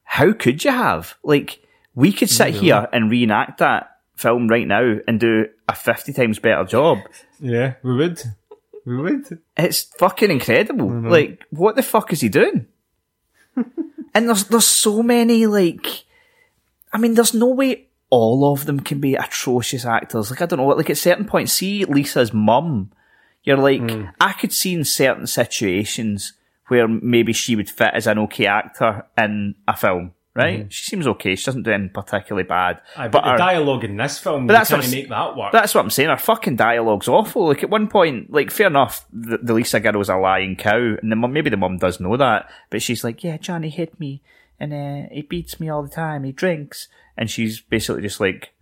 how could you have? Like, we could sit really? here and reenact that film right now and do a fifty times better job. Yeah, we would. We would. It's fucking incredible. Mm-hmm. Like, what the fuck is he doing? And there's there's so many, like, I mean, there's no way all of them can be atrocious actors. Like, I don't know, like, at certain points, see Lisa's mum, you're like, mm. I could see in certain situations where maybe she would fit as an okay actor in a film. Right, mm-hmm. She seems okay. She doesn't do anything particularly bad. Aye, but, but the her, dialogue in this film, but that's trying to make that work. That's what I'm saying. Her fucking dialogue's awful. Like at one point, like fair enough, the, the Lisa girl is a lying cow, and the mum, maybe the mum does know that, but she's like, yeah, Johnny hit me, and uh, he beats me all the time. He drinks, and she's basically just like,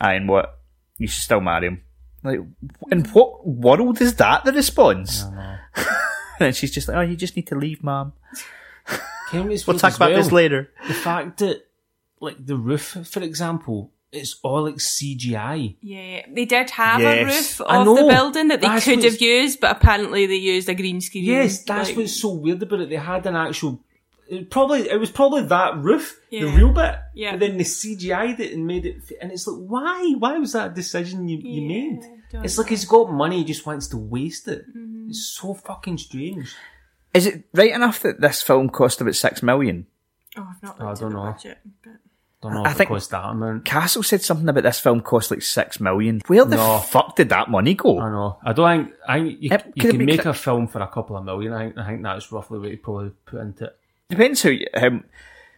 aye, and what? You should still marry him. Like, in what world is that the response? And she's just like, oh, you just need to leave, mum. We'll talk about well. this later. The fact that, like, the roof, for example, it's all like C G I. Yeah, they did have yes. a roof of the building that they that's could have used, but apparently they used a green screen. Yes, that's like, what's so weird about it. They had an actual, it probably it was probably that roof, yeah. the real bit, yeah. but then they C G I'd it and made it. And it's like, why? Why was that a decision you, yeah, you made? It's like he's got money, he just wants to waste it. Mm-hmm. It's so fucking strange. Is it right enough that this film cost about six million? Oh, I've not. Oh, I don't know. Budget, but... Don't know. I if think it cost that amount. Castle said something about this film cost like six million. Where the no. fuck did that money go? I know. I don't think. I think you, it, you can make cl- a film for a couple of million. I think, I think that's roughly what you probably put into it. Depends who how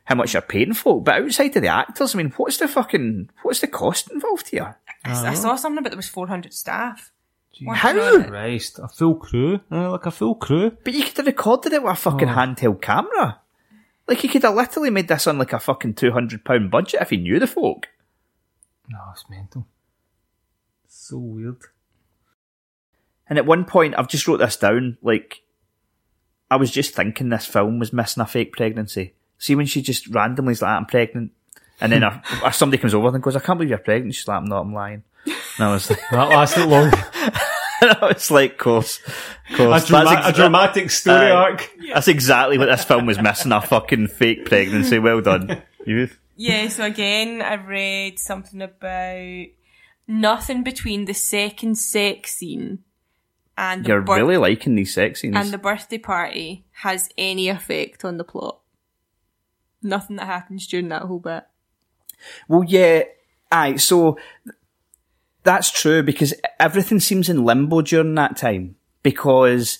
how much you're paying for. But outside of the actors, I mean, what's the fucking what's the cost involved here? I, I saw something about there was four hundred staff. Jesus How? Christ, a full crew. Uh, like a full crew. But you could have recorded it with a fucking oh. handheld camera. Like, you could have literally made this on like a fucking two hundred pound budget if you knew the folk. No, it's mental. It's so weird. And at one point, I've just wrote this down, like, I was just thinking this film was missing a fake pregnancy. See when she just randomly is like, I'm pregnant. And then a, a, somebody comes over and goes, I can't believe you're pregnant. She's like, I'm not, I'm lying. And I was like, that lasted long. And I was like, course, course. A, drama- ex- a dramatic story uh, arc. Yeah. That's exactly what this film was missing, a fucking fake pregnancy. Well done. Yeah, so again, I read something about nothing between the second sex scene and the You're birth- really liking these sex scenes. And the birthday party has any effect on the plot. Nothing that happens during that whole bit. Well, yeah, aye, so... That's true, because everything seems in limbo during that time, because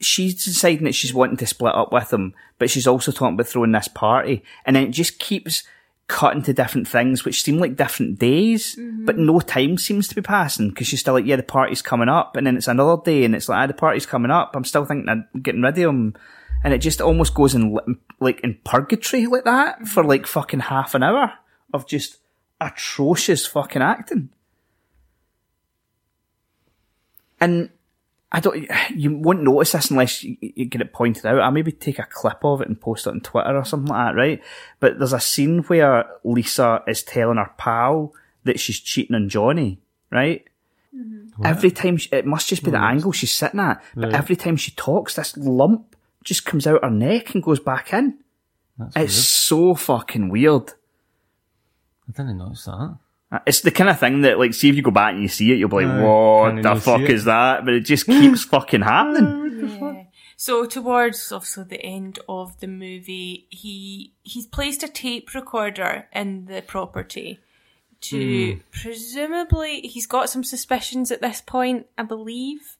she's deciding that she's wanting to split up with him, but she's also talking about throwing this party, and then it just keeps cutting to different things, which seem like different days, mm-hmm. but no time seems to be passing, because she's still like, yeah, the party's coming up, and then it's another day, and it's like, ah, the party's coming up, I'm still thinking I'm getting rid of him, and it just almost goes in, like, in purgatory like that, for like fucking half an hour of just... atrocious fucking acting. And I don't, you won't notice this unless you, you get it pointed out. I maybe take a clip of it and post it on Twitter or something like that, right? But there's a scene where Lisa is telling her pal that she's cheating on Johnny, right? Mm-hmm. Every time, she, it must just be the angle she's sitting at, but yeah. every time she talks, this lump just comes out her neck and goes back in. That's it's weird. So fucking weird. I didn't notice that. It's the kind of thing that, like, see if you go back and you see it, you'll be like, uh, what the fuck is that? But it just keeps fucking happening. Yeah. So towards, obviously, the end of the movie, he he's placed a tape recorder in the property to, mm. presumably, he's got some suspicions at this point, I believe.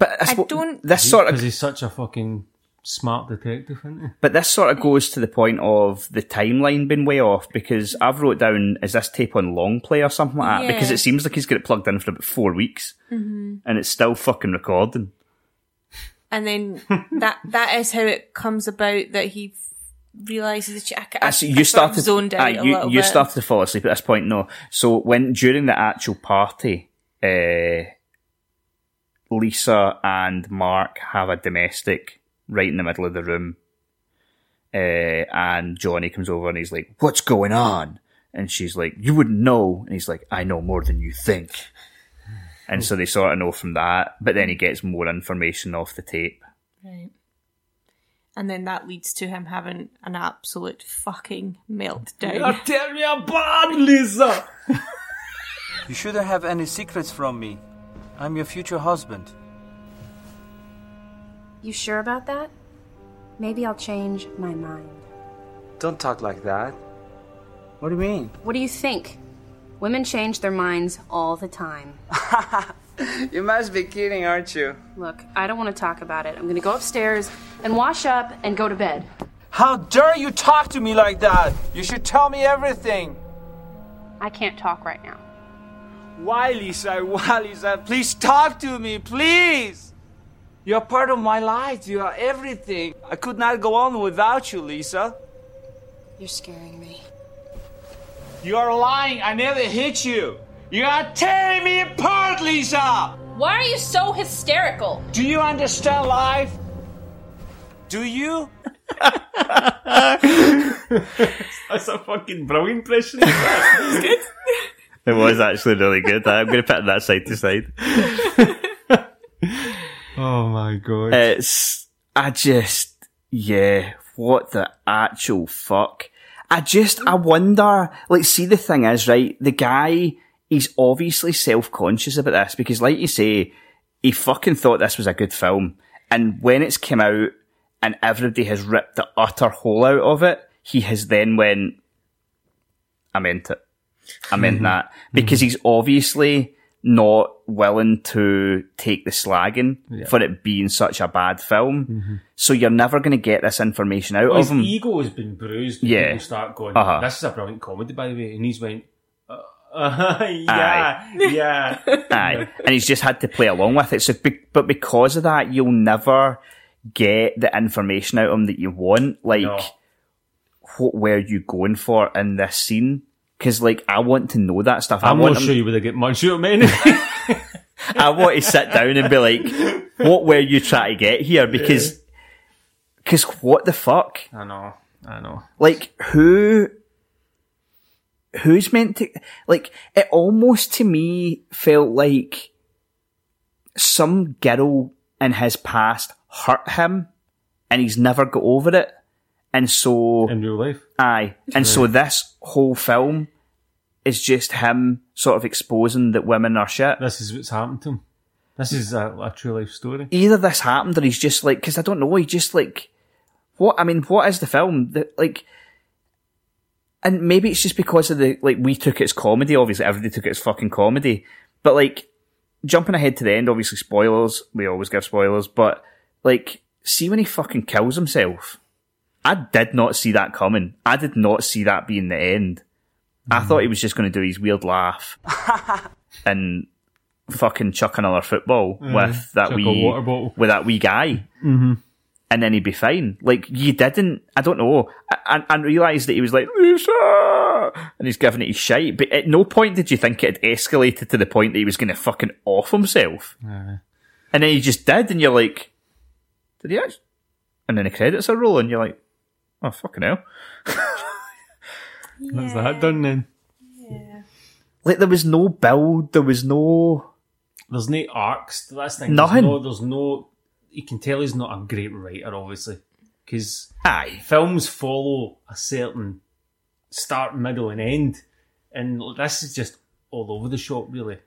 But I what, don't... This sort of... Because he's such a fucking... smart detective, isn't he? But this sort of goes to the point of the timeline being way off, because I've wrote down, is this tape on long play or something like that? Yeah. Because it seems like he's got it plugged in for about four weeks mm-hmm. and it's still fucking recording. And then that that is how it comes about that he realises that I, I, I, so you I started, sort of zoned out uh, you, a little you bit. You started to fall asleep at this point, no. So when during the actual party, uh, Lisa and Mark have a domestic right in the middle of the room. Uh, and Johnny comes over and he's like, what's going on? And she's like, you wouldn't know. And he's like, I know more than you think. And so they sort of know from that. But then he gets more information off the tape. Right. And then that leads to him having an absolute fucking meltdown. Now tell me about Lisa! You shouldn't have any secrets from me. I'm your future husband. You sure about that? Maybe I'll change my mind. Don't talk like that. What do you mean? What do you think? Women change their minds all the time. You must be kidding, aren't you? Look, I don't want to talk about it. I'm going to go upstairs and wash up and go to bed. How dare you talk to me like that? You should tell me everything. I can't talk right now. Why, Lisa? Why, Lisa? Please talk to me, please! You're part of my life. You are everything. I could not go on without you, Lisa. You're scaring me. You are lying. I never hit you. You are tearing me apart, Lisa. Why are you so hysterical? Do you understand life? Do you? That's a fucking brilliant impression. It was actually really good. I'm going to put that side to side. Oh my god. It's, I just, yeah, what the actual fuck. I just, I wonder, like, see the thing is, right, the guy, he's obviously self-conscious about this, because like you say, he fucking thought this was a good film, and when it's came out, and everybody has ripped the utter hole out of it, he has then went, I meant it. I meant mm-hmm. that. Because mm-hmm. he's obviously not willing to take the slagging yeah. for it being such a bad film. Mm-hmm. So you're never going to get this information out well, of his him. His ego has been bruised. Yeah. People start going, uh-huh. this is a brilliant comedy, by the way. And he's went, uh, uh, yeah, Aye. yeah. Aye. And he's just had to play along with it. So, be- But because of that, you'll never get the information out of him that you want. Like, no. what were you going for in this scene? Because, like, I want to know that stuff. I'm I want not sure him... you would have got much out of me. I want to sit down and be like, what were you trying to get here? Because, because yeah. what the fuck? I know, I know. Like, who, who's meant to, like, it almost to me felt like some girl in his past hurt him and he's never got over it. And so... In real life. Aye. And right. so this whole film is just him sort of exposing that women are shit. This is what's happened to him. This is a, a true life story. Either this happened or he's just like... Because I don't know, he just like... What? I mean, what is the film? The, like... And maybe it's just because of the... Like, we took it as comedy. Obviously, everybody took it as fucking comedy. But like, jumping ahead to the end, obviously spoilers. We always give spoilers. But like, see when he fucking kills himself... I did not see that coming. I did not see that being the end. Mm. I thought he was just going to do his weird laugh and fucking chuck another football mm. with that chuck wee water bottle with that wee guy, mm-hmm. and then he'd be fine. Like you didn't. I don't know. I, I, I realised that he was like Lisa, that, and he's giving it his shite. But at no point did you think it had escalated to the point that he was going to fucking off himself. Uh, and then he just did, and you're like, did he actually? And then the credits are rolling, you're like, oh, fucking hell. Yeah. That's that done then. Yeah. Like, there was no build, there was no... There's no arcs to this thing. Nothing. There's no, there's no... You can tell he's not a great writer, obviously. Because films follow a certain start, middle and end. And this is just all over the shop, really.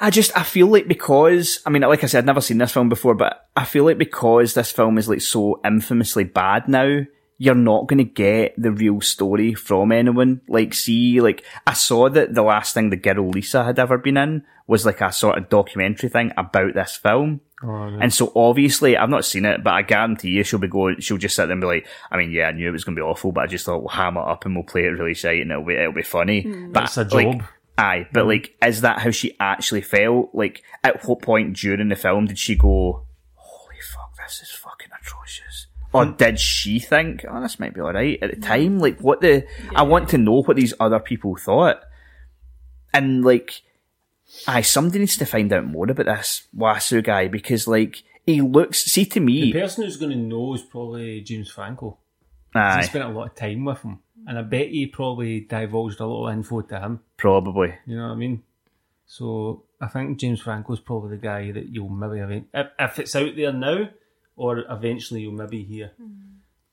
I just, I feel like because, I mean, like I said, I'd never seen this film before, but I feel like because this film is like so infamously bad now, you're not going to get the real story from anyone. Like, see, like, I saw that the last thing the girl Lisa had ever been in was like a sort of documentary thing about this film. Oh, no. And so obviously, I've not seen it, but I guarantee you she'll be going, she'll just sit there and be like, I mean, yeah, I knew it was going to be awful, but I just thought we'll hammer it up and we'll play it really shite and it'll be, it'll be funny. Mm. But, that's a job. Like, aye, but like, is that how she actually felt? Like, at what point during the film did she go, holy fuck, this is fucking atrocious? Or did she think, oh, this might be alright at the time? Like, what the... Yeah. I want to know what these other people thought. And, like, aye, somebody needs to find out more about this Wasu guy, because, like, he looks... See, to me... The person who's going to know is probably James Franco. Aye. He spent a lot of time with him. And I bet he probably divulged a lot of info to him. Probably. You know what I mean? So I think James Franco's probably the guy that you'll maybe... If, if it's out there now, or eventually you'll maybe hear. Mm.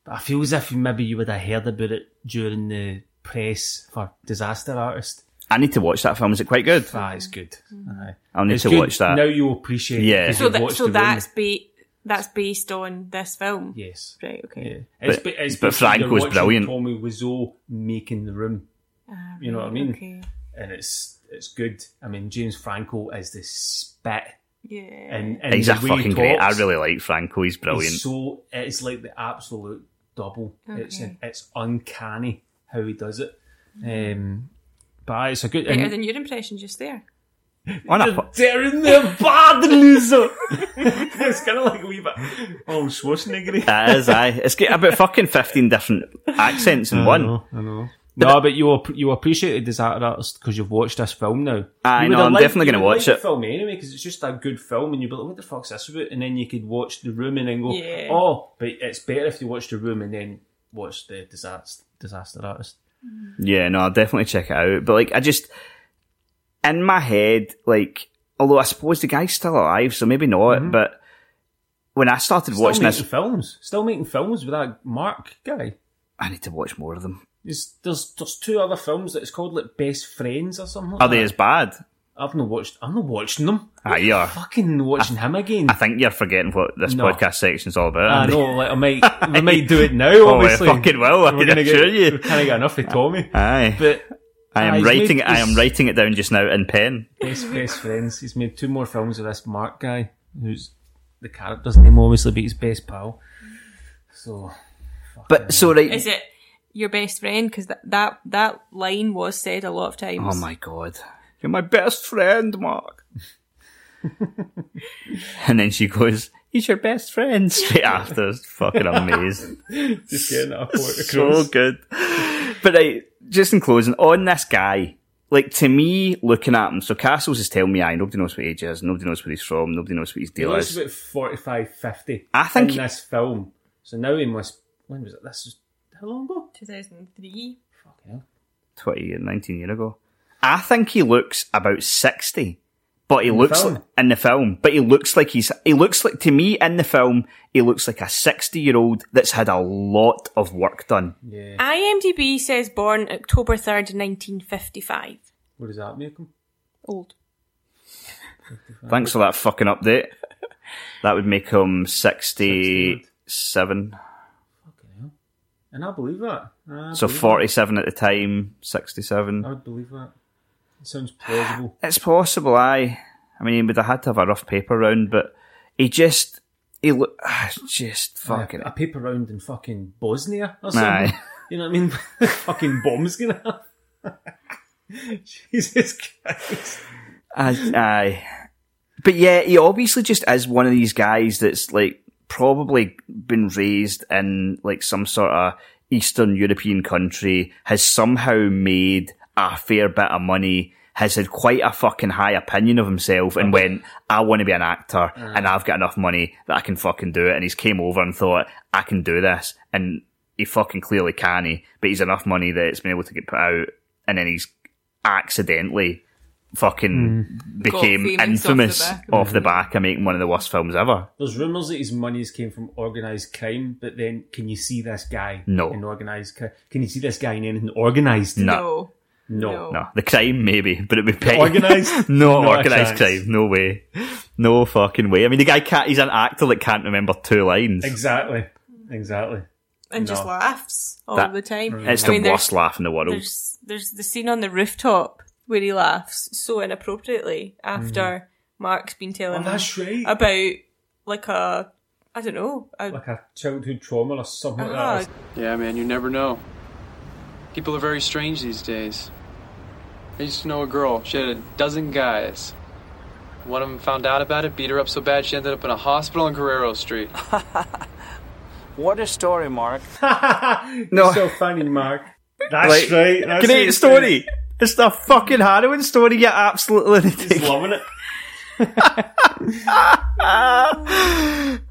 But I feel as if maybe you would have heard about it during the press for Disaster Artist. I need to watch that film. Is it quite good? Ah, it's good. Mm. Aye. I'll need it's to good. watch that. Now you'll appreciate yeah. it. So, that, so that's be... That's based on this film? Yes. Right, okay. Yeah. It's, but, it's but Franco's brilliant. Tommy Wiseau making The Room. Ah, you know what I mean? Okay. And it's it's good. I mean, James Franco is the spit. Yeah. And, and he's a fucking he talks, great. I really like Franco. He's brilliant. He's so it's like the absolute double. Okay. It's it's uncanny how he does it. Um, but it's a good... Better than your impression just there. On You're a... tearing the bad loser. It's kind of like a wee bit Arnold Schwarzenegger. It is, aye. It's got about fucking fifteen different accents in I one. Know, I know. But no, it... but you you appreciated Disaster Artist because you've watched this film now. I know. I'm liked, definitely going to watch like it. The film anyway, because it's just a good film, and you'd be like, "What the fuck's this about?" And then you could watch The Room and then go, yeah. "Oh, but it's better if you watch The Room and then watch the Disaster Disaster Artist." Yeah, no, I'll definitely check it out. But like, I just. In my head, like, although I suppose the guy's still alive, so maybe not, mm-hmm. but when I started still watching this... Still making films. Still making films with that Mark guy. I need to watch more of them. There's there's, there's two other films that it's called, like, Best Friends or something like Are that. Are they as bad? I've not watched... I'm not watching them. Ah, you are. Fucking watching I, him again. I think you're forgetting what this no. podcast section's all about. I know, like, I might, we might do it now, oh, obviously. Oh, we fucking will, I can assure you. We can't get enough of Tommy. Aye. But... I am ah, writing. Made, I am writing it down just now in pen. Best, best friends. He's made two more films with this Mark guy, who's the character's name obviously, but his best pal. So, but so right. Is it your best friend? Because that, that that line was said a lot of times. Oh my god, you're my best friend, Mark. And then she goes, "He's your best friend." Straight after, it's fucking amazing. Just getting it up so good. But I. Just in closing, on this guy, like, to me, looking at him, so Castles is telling me, aye, nobody knows what age he is, nobody knows where he's from, nobody knows what his deal is. He looks is. about forty-five, fifty I think in he... this film. So now he must... When was it? This was... How long ago? two thousand three Fucking hell. twenty, nineteen years ago I think he looks about sixty But he in looks... The like, in the film. But he looks like he's... He looks like... To me, in the film, he looks like a sixty-year-old that's had a lot of work done. Yeah. IMDb says born October third, nineteen fifty-five What does that make him? Old. Thanks for that fucking update. That would make him sixty-seven Fucking hell. And I believe that. I so believe forty-seven that. At the time, sixty-seven I would believe that. It sounds plausible. It's possible, aye. I mean, he would have had to have a rough paper round, but he just... He lo- just fucking... A, a paper round in fucking Bosnia or something. Aye. You know what I mean? Fucking bombs gonna have. Jesus Christ. Aye, aye. But yeah, he obviously just is one of these guys that's, like, probably been raised in, like, some sort of Eastern European country, has somehow made a fair bit of money, has had quite a fucking high opinion of himself and went, I want to be an actor mm. and I've got enough money that I can fucking do it. And he's came over and thought, I can do this. And he fucking clearly can, he, but he's enough money that it's been able to get put out. And then he's accidentally fucking mm. became infamous off the, back, off the back of making one of the worst films ever. There's rumours that his monies came from organised crime, but then can you see this guy no. in organised crime? Can you see this guy in anything organised? No. no. No. No. The crime, maybe, but it would be organised? no, no organised crime. No way. No fucking way. I mean, the guy can't, he's an actor that can't remember two lines. Exactly. Exactly. And no. just laughs all that, the time. It's I the mean, worst laugh in the world. There's, there's the scene on the rooftop where he laughs so inappropriately after mm. Mark's been telling oh, that's him right. about, like a, I don't know. A, like a childhood trauma or something uh-huh. like that. Yeah, man, you never know. People are very strange these days. I used to know a girl. She had a dozen guys. One of them found out about it, beat her up so bad she ended up in a hospital on Guerrero Street. What a story, Mark. No. So funny, Mark. That's like, right. That's great story. It's the fucking harrowing story. You're absolutely just loving it.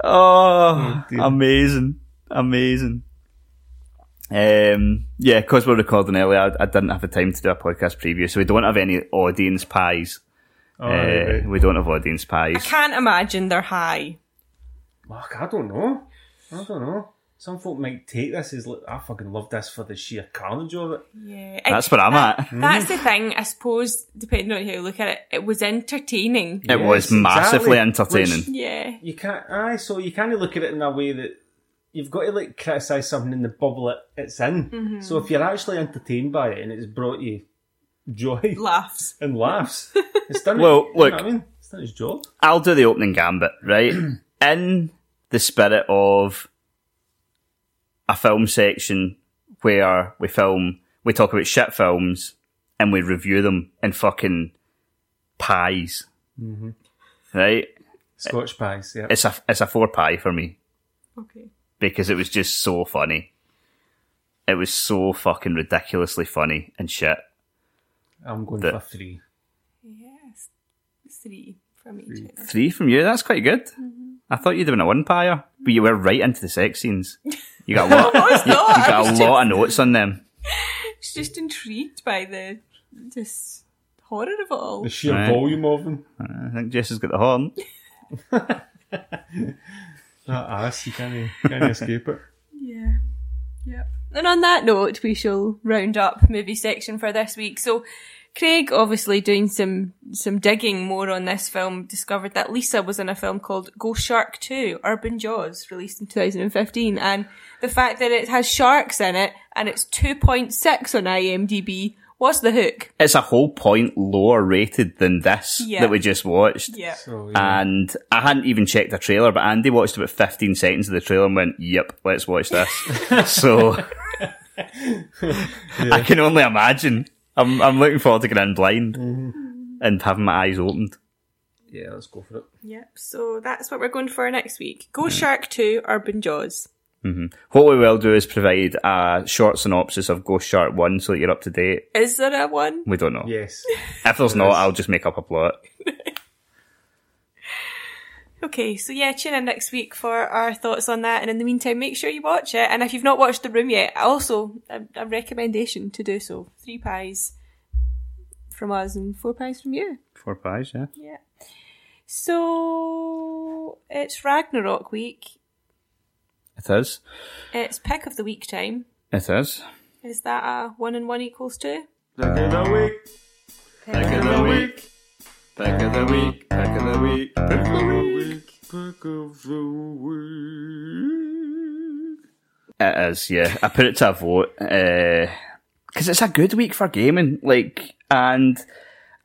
oh, oh amazing. Amazing. Um, yeah, because we're recording early, I, I didn't have the time to do a podcast preview, so we don't have any audience pies. Oh, uh, right. We don't have audience pies. I can't imagine they're high. Mark, I don't know. I don't know. Some folk might take this as, like, I fucking love this for the sheer carnage of it. Yeah. That's I, where I'm that, at. That's the thing, I suppose, depending on how you look at it, it was entertaining. It yes, was massively exactly. entertaining. Which, yeah. You can't, aye, so you kind of look at it in a way that you've got to, like, criticise something in the bubble it, it's in. Mm-hmm. So if you're actually entertained by it and it's brought you joy. Laughs. And laughs. It's done well, it, look, you know what I mean? It's done its job. I'll do the opening gambit, right? In the spirit of a film section where we film, we talk about shit films and we review them in fucking pies. Mm-hmm. Right? Scotch pies, yeah. It's a, it's a four pie for me. Okay. Because it was just so funny. It was so fucking ridiculously funny and shit. I'm going that, for three. Yes. Three from each other. Three from you? That's quite good. Mm-hmm. I thought you'd have been a one-payer, but you were right into the sex scenes. You got a lot, no, you, you got a just, lot of notes on them. I was just intrigued by the just horror of it all. The sheer right. volume of them. I think Jess has got the horn. That ass, you can't, can't escape it. Yeah. Yep. And on that note, we shall round up movie section for this week. So, Craig, obviously doing some, some digging more on this film, discovered that Lisa was in a film called Ghost Shark two, Urban Jaws, released in two thousand fifteen. And the fact that it has sharks in it, and it's two point six on IMDb, was the hook. It's a whole point lower rated than this yeah. that we just watched. Yeah. So, yeah. And I hadn't even checked the trailer, but Andy watched about fifteen seconds of the trailer and went, yep, let's watch this. So yeah. I can only imagine. I'm I'm looking forward to getting in blind mm-hmm. and having my eyes opened. Yeah, let's go for it. Yep, so that's what we're going for next week. Ghost mm. Shark two, Urban Jaws. Mm-hmm. What we will do is provide a short synopsis of Ghost Shark one so that you're up to date. Is there a one? We don't know. Yes. If there's not, I'll just make up a plot. Okay, so yeah, tune in next week for our thoughts on that. And in the meantime, make sure you watch it. And if you've not watched The Room yet, also a, a recommendation to do so. Three pies from us and four pies from you. Four pies, yeah. Yeah. So it's Ragnarok week. It is. It's pick of the week time. It is. Is that a one and one equals two? Pick of the week. Pick of the week. Pick of the week. Pick of the week. Pick of the week. Pick of the week. It is, yeah. I put it to a vote because uh, it's a good week for gaming. Like, and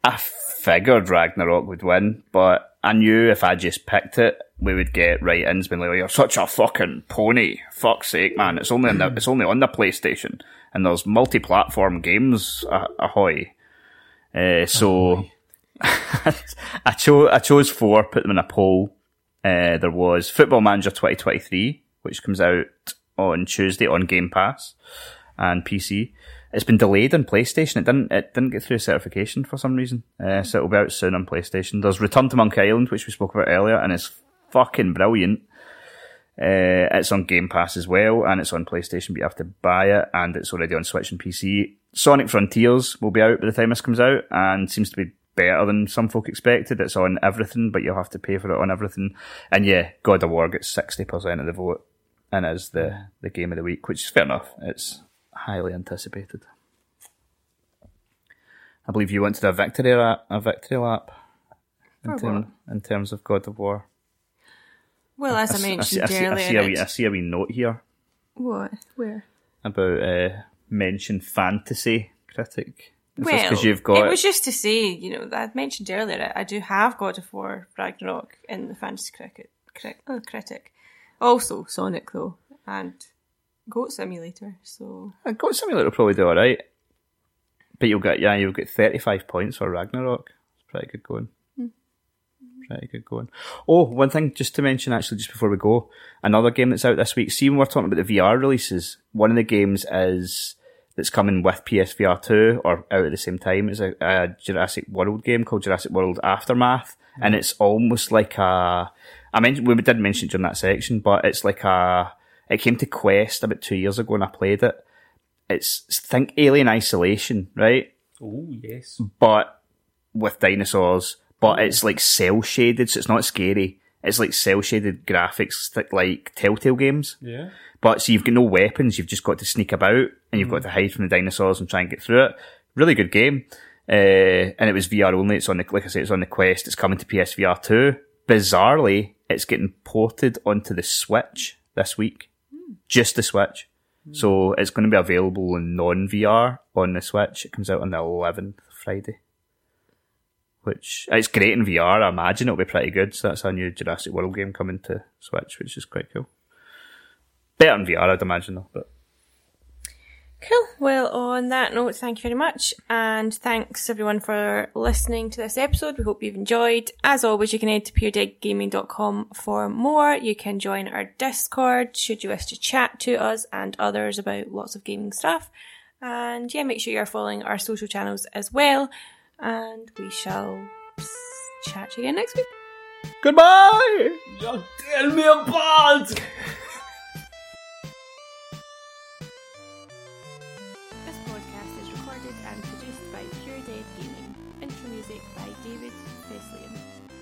I figured Ragnarok would win, but I knew if I just picked it, we would get write-ins being like, oh, you're such a fucking pony. Fuck's sake, man. It's only, in the, it's only on the PlayStation. And there's multi-platform games. Ah- ahoy. Uh, so oh I, cho- I chose four, put them in a poll. Uh, there was Football Manager twenty twenty-three, which comes out on Tuesday on Game Pass and P C. It's been delayed on PlayStation. It didn't it didn't get through certification for some reason. Uh, so it'll be out soon on PlayStation. There's Return to Monkey Island, which we spoke about earlier, and it's fucking brilliant. Uh, it's on Game Pass as well, and it's on PlayStation, but you have to buy it, and it's already on Switch and P C. Sonic Frontiers will be out by the time this comes out, and seems to be better than some folk expected. It's on everything, but you'll have to pay for it on everything. And yeah, God of War gets sixty percent of the vote, and is the, the game of the week, which is fair enough. It's highly anticipated. I believe you wanted a victory lap, a victory lap in, term, in terms of God of War. Well, as I, I mentioned I see, earlier... I see, I, see wee, I see a wee note here. What? Where? About uh, mention fantasy critic. Is well, you've got... it was just to say, you know, I mentioned earlier, I do have God of War Ragnarok in the fantasy cricket, critic, oh, critic. Also Sonic, though, and Goat Simulator, so... And Goat Simulator will probably do alright. But you'll get, yeah, you'll get thirty-five points for Ragnarok. It's pretty good going. Pretty good going. Oh, one thing just to mention, actually, just before we go, another game that's out this week. See, when we're talking about the V R releases, one of the games is that's coming with P S V R two or out at the same time is a, a Jurassic World game called Jurassic World Aftermath, mm. and it's almost like a... I mentioned we did mention it during that section, but it's like a... It came to Quest about two years ago, and I played it. It's, think Alien Isolation, right? Oh, yes. But with dinosaurs... But it's like cell shaded, so it's not scary. It's like cell shaded graphics, like Telltale games. Yeah. But so you've got no weapons, you've just got to sneak about, and you've mm. got to hide from the dinosaurs and try and get through it. Really good game. Uh, and it was V R only. It's on the, like I said, it's on the Quest. It's coming to P S V R two. Bizarrely, it's getting ported onto the Switch this week. Mm. Just the Switch. Mm. So it's going to be available in non-V R on the Switch. It comes out on the eleventh, Friday. Which it's great in V R, I imagine it'll be pretty good. So that's our new Jurassic World game coming to Switch, which is quite cool. Better in V R, I'd imagine, though. But cool. Well, on that note, thank you very much, and thanks everyone for listening to this episode. We hope you've enjoyed. As always, you can head to pure dead gaming dot com for more. You can join our Discord should you wish to chat to us and others about lots of gaming stuff. And yeah, make sure you're following our social channels as well. And we shall chat again next week. Goodbye! You'll tell me apart! This podcast is recorded and produced by Pure Dead Gaming. Intro music by David Thessalien.